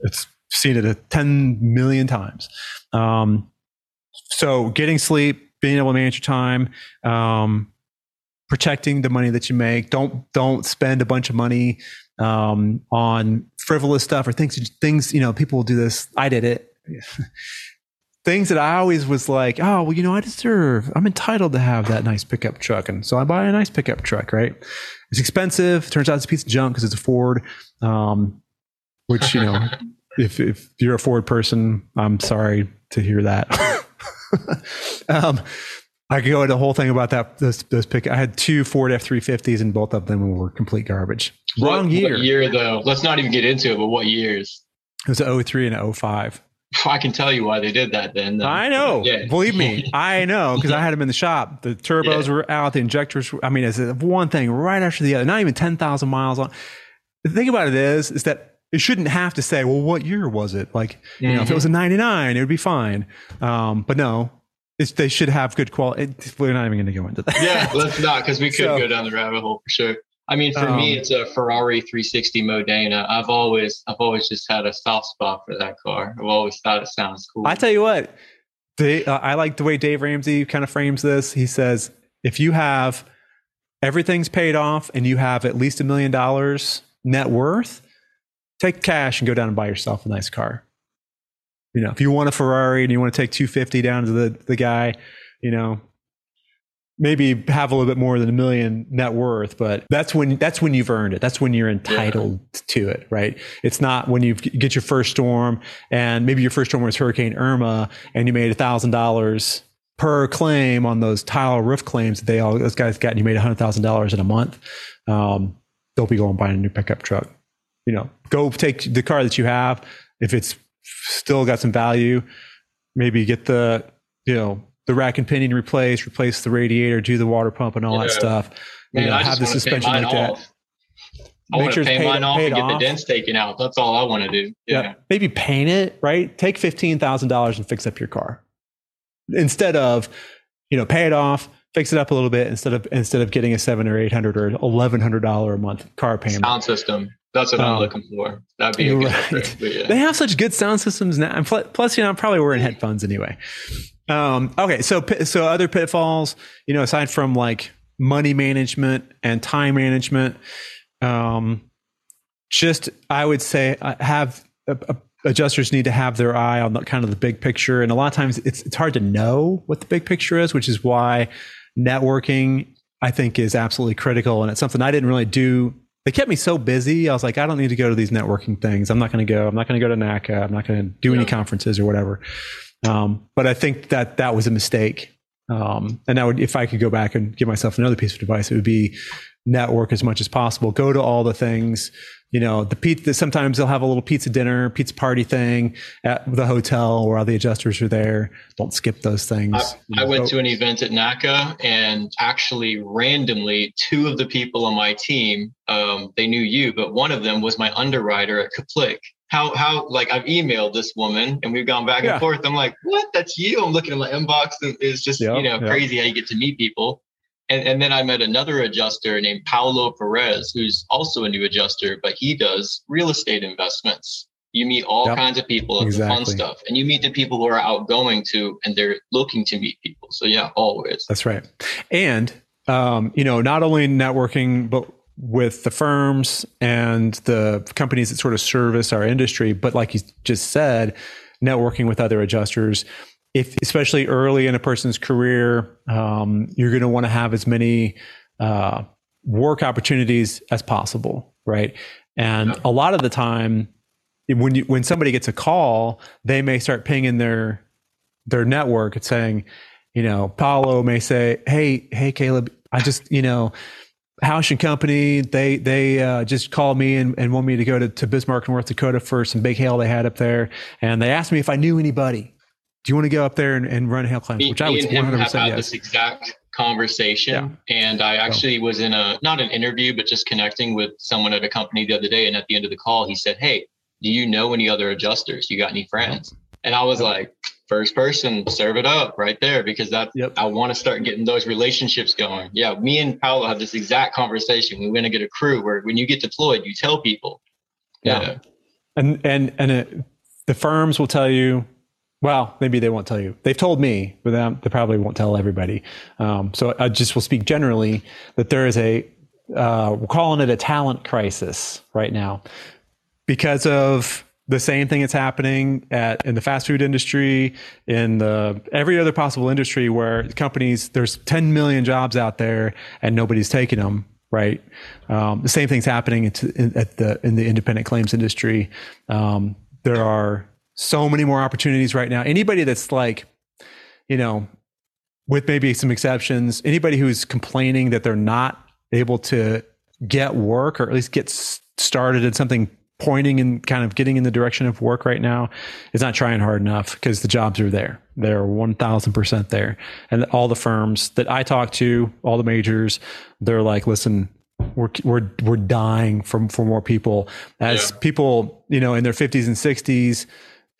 It's seen it ten million times. Um, so getting sleep, being able to manage your time, um, protecting the money that you make. Don't, don't spend a bunch of money, um, on frivolous stuff or things, things, you know, people will do this. I did it. Things that I always was like, oh, well, you know, I deserve, I'm entitled to have that nice pickup truck. And so I buy a nice pickup truck, right? It's expensive. Turns out it's a piece of junk because it's a Ford, um, which, you know, if, if you're a Ford person, I'm sorry to hear that. um, I could go into a whole thing about that. Those, those pick. I had two Ford F three fifties and both of them were complete garbage. What, Wrong year. What year though? Let's not even get into it, but what years? It was an oh three and an oh five. I can tell you why they did that then. Um, I know. Yeah. Believe me, I know, because I had them in the shop. The turbos yeah. were out, the injectors were, I mean, it's one thing right after the other, not even ten thousand miles on. The thing about it is, is that it shouldn't have to say, well, what year was it? Like, mm-hmm. you know, if it was a ninety-nine, it would be fine. Um, but no, it's, they should have good quality. It, we're not even going to go into that. Yeah, let's not, because we could so, go down the rabbit hole for sure. I mean, for um, me, it's a Ferrari three sixty Modena. I've always, I've always just had a soft spot for that car. I've always thought it sounds cool. I tell you what, they, uh, I like the way Dave Ramsey kind of frames this. He says, if you have everything's paid off and you have at least a million dollars net worth, take cash and go down and buy yourself a nice car. You know, if you want a Ferrari and you want to take two fifty down to the, the guy, you know, maybe have a little bit more than a million net worth, but that's when, that's when you've earned it. That's when you're entitled yeah. to it, right? It's not when you get your first storm and maybe your first storm was Hurricane Irma and you made a thousand dollars per claim on those tile roof claims that they all, those guys got, and you made a hundred thousand dollars in a month. Um, they'll be going buying a new pickup truck. You know, go take the car that you have. If it's still got some value, maybe get the, you know, the rack and pinion replaced, replace the radiator, do the water pump and all yeah. that stuff. Man, you know, I have the suspension like off. that. I Make want sure to pay mine off and get off. the dents taken out. That's all I want to do. Yeah. yeah. Maybe paint it, right? Take fifteen thousand dollars and fix up your car. Instead of, you know, pay it off, fix it up a little bit instead of, instead of getting a seven or eight hundred or eleven hundred dollars a month car payment. Sound system. That's what um, I'm looking for. That'd be a good right. effort, yeah. They have such good sound systems now. And plus, you know, I'm probably wearing headphones anyway. Um, okay. So, so other pitfalls, you know, aside from like money management and time management, um, just, I would say have uh, adjusters need to have their eye on the kind of the big picture. And a lot of times it's, it's hard to know what the big picture is, which is why networking, I think, is absolutely critical. And it's something I didn't really do. They kept me so busy. I was like, I don't need to go to these networking things. I'm not going to go, I'm not going to go to NACA. I'm not going to do yeah. any conferences or whatever. Um, but I think that that was a mistake. Um, and I would, if I could go back and give myself another piece of advice, it would be network as much as possible. Go to all the things, you know, the pizza, sometimes they'll have a little pizza dinner, pizza party thing at the hotel where all the adjusters are there. Don't skip those things. I, I went to an event at NACA, and actually randomly two of the people on my team, um, they knew you, but one of them was my underwriter at C P L I C. How, how, like, I've emailed this woman and we've gone back and yeah. forth. I'm like, what? That's you. I'm looking at my inbox. And it's just, yep, you know, yep. crazy how you get to meet people. And and then I met another adjuster named Paolo Perez, who's also a new adjuster, but he does real estate investments. You meet all yep. kinds of people. It's exactly. fun stuff. And you meet the people who are outgoing too, and they're looking to meet people. So yeah, always. That's right. And, um, you know, not only networking, but with the firms and the companies that sort of service our industry, but like you just said, networking with other adjusters, if especially early in a person's career, um, you're going to want to have as many uh, work opportunities as possible, right? And a lot of the time, when you, when somebody gets a call, they may start pinging their their network and saying, you know, Paolo may say, "Hey, hey, Caleb, I just, you know." Housh and Company, they they uh, just called me and, and wanted me to go to, to Bismarck, North Dakota for some big hail they had up there. And they asked me if I knew anybody. Do you want to go up there and, and run hail claims? Which I was one hundred percent had this exact conversation. Yeah. And I actually was in a, not an interview, but just connecting with someone at a company the other day. And at the end of the call, he said, "Hey, do you know any other adjusters? You got any friends?" And I was like, first person, serve it up right there, because that yep. I want to start getting those relationships going. Yeah, me and Paolo have this exact conversation. We went to get a crew where when you get deployed, you tell people. Yeah, yeah. and and and it, the firms will tell you. Well, maybe they won't tell you. They've told me, but they probably won't tell everybody. Um, so I just will speak generally that there is a uh, we're calling it a talent crisis right now because of. The same thing that's happening at in the fast food industry, in the every other possible industry where companies, there's ten million jobs out there and nobody's taking them, right? Um, the same thing's happening at, at the in the independent claims industry. Um, there are so many more opportunities right now. Anybody that's like, you know, with maybe some exceptions, anybody who's complaining that they're not able to get work or at least get started in something pointing and kind of getting in the direction of work right now is not trying hard enough, because the jobs are there. They're one thousand percent there. And all the firms that I talk to, all the majors, they're like, listen, we're, we're, we're dying for, for more people. As yeah. people, you know, in their fifties and sixties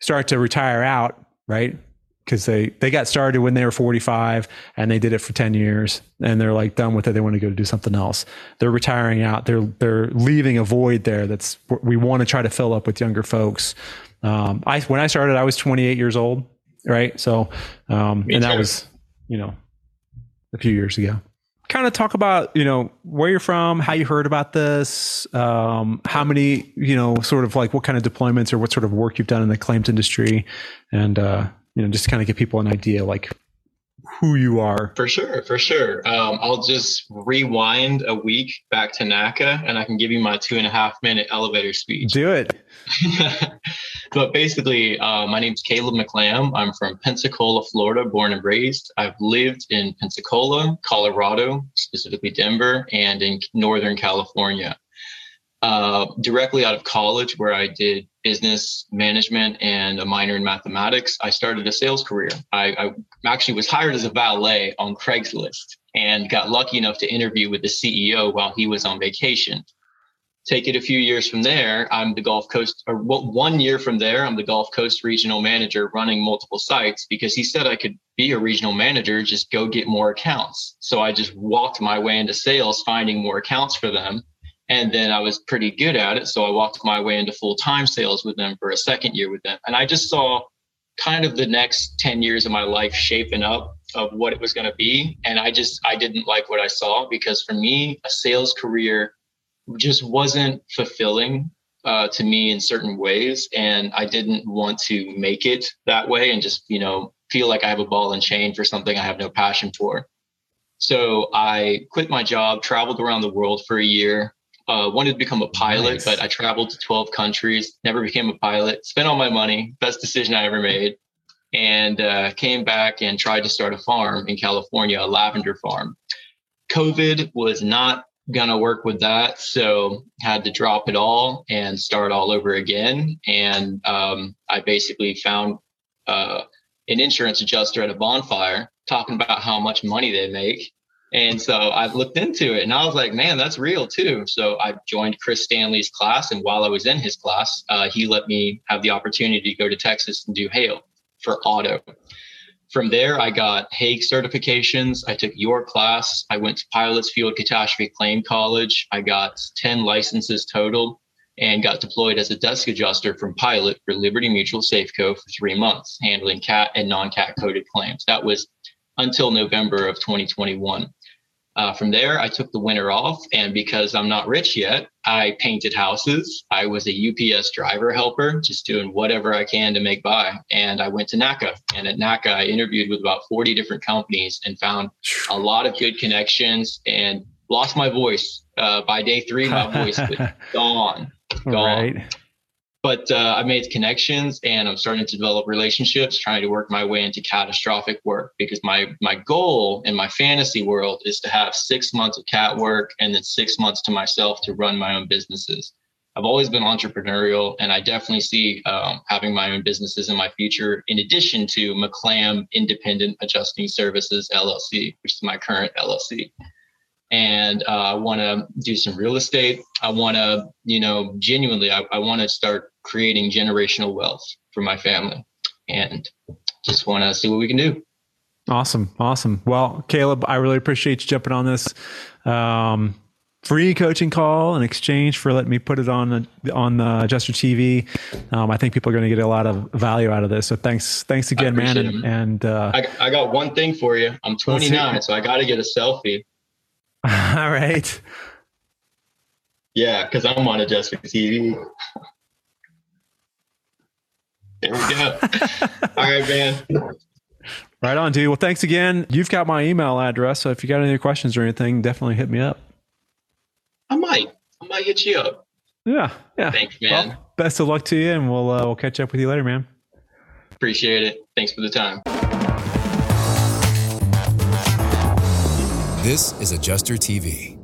start to retire out, right? Because they, they got started when they were forty-five and they did it for ten years and they're like done with it. They want to go do something else. They're retiring out. They're they're leaving a void there that's we want to try to fill up with younger folks. Um, I when I started, I was twenty-eight years old, right? So, um, and that was, you know, a few years ago. Kind of talk about, you know, where you're from, how you heard about this, um, how many, you know, sort of like what kind of deployments or what sort of work you've done in the claims industry, and uh you know, just to kind of give people an idea, like who you are. For sure, for sure. Um, I'll just rewind a week back to NACA, and I can give you my two and a half minute elevator speech. Do it. But basically, uh, my name's Caleb McLamb. I'm from Pensacola, Florida, born and raised. I've lived in Pensacola, Colorado, specifically Denver, and in Northern California. Uh, directly out of college, where I did business management and a minor in mathematics, I started a sales career. I, I actually was hired as a valet on Craigslist and got lucky enough to interview with the C E O while he was on vacation. Take it a few years from there, I'm the Gulf Coast, or one year from there, I'm the Gulf Coast regional manager running multiple sites, because he said I could be a regional manager, just go get more accounts. So I just walked my way into sales, finding more accounts for them. And then I was pretty good at it. So I walked my way into full-time sales with them for a second year with them. And I just saw kind of the next ten years of my life shaping up of what it was going to be. And I just, I didn't like what I saw, because for me, a sales career just wasn't fulfilling uh, to me in certain ways. And I didn't want to make it that way and just, you know, feel like I have a ball and chain for something I have no passion for. So I quit my job, traveled around the world for a year. Uh, wanted to become a pilot, nice. But I traveled to twelve countries, never became a pilot, spent all my money, best decision I ever made, and uh, came back and tried to start a farm in California, a lavender farm. COVID was not going to work with that, so had to drop it all and start all over again. And um, I basically found uh, an insurance adjuster at a bonfire talking about how much money they make. And so I looked into it and I was like, man, that's real too. So I joined Chris Stanley's class. And while I was in his class, uh, he let me have the opportunity to go to Texas and do hail for auto. From there, I got Hague certifications. I took your class. I went to Pilot's Field Catastrophe Claim College. I got ten licenses total and got deployed as a desk adjuster from Pilot for Liberty Mutual Safeco for three months, handling cat and non-cat coded claims. That was until November of twenty twenty-one. Uh, from there, I took the winter off, and because I'm not rich yet, I painted houses. I was a U P S driver helper, just doing whatever I can to make by. And I went to NACA, and at NACA, I interviewed with about forty different companies and found a lot of good connections and lost my voice. Uh, by day three, my voice was gone, gone. Right. But uh, I made connections and I'm starting to develop relationships, trying to work my way into catastrophic work, because my my goal in my fantasy world is to have six months of cat work and then six months to myself to run my own businesses. I've always been entrepreneurial, and I definitely see um, having my own businesses in my future, in addition to McLamb Independent Adjusting Services, L L C, which is my current L L C. And uh, I want to do some real estate. I want to, you know, genuinely, I, I want to start creating generational wealth for my family, and just want to see what we can do. Awesome. Awesome. Well, Caleb, I really appreciate you jumping on this um, free coaching call in exchange for letting me put it on, on the Adjuster T V. Um, I think people are going to get a lot of value out of this. So thanks. Thanks again, man. It. And, and uh, I, I got one thing for you. I'm twenty-nine, so I got to get a selfie. All right. Yeah, because I'm on Adjuster T V. There we go. All right, man. Right on, dude. Well, thanks again. You've got my email address, so if you got any questions or anything, definitely hit me up. I might. I might hit you up. Yeah. Yeah. Thanks, man. Well, best of luck to you, and we'll uh, we'll catch up with you later, man. Appreciate it. Thanks for the time. This is Adjuster T V.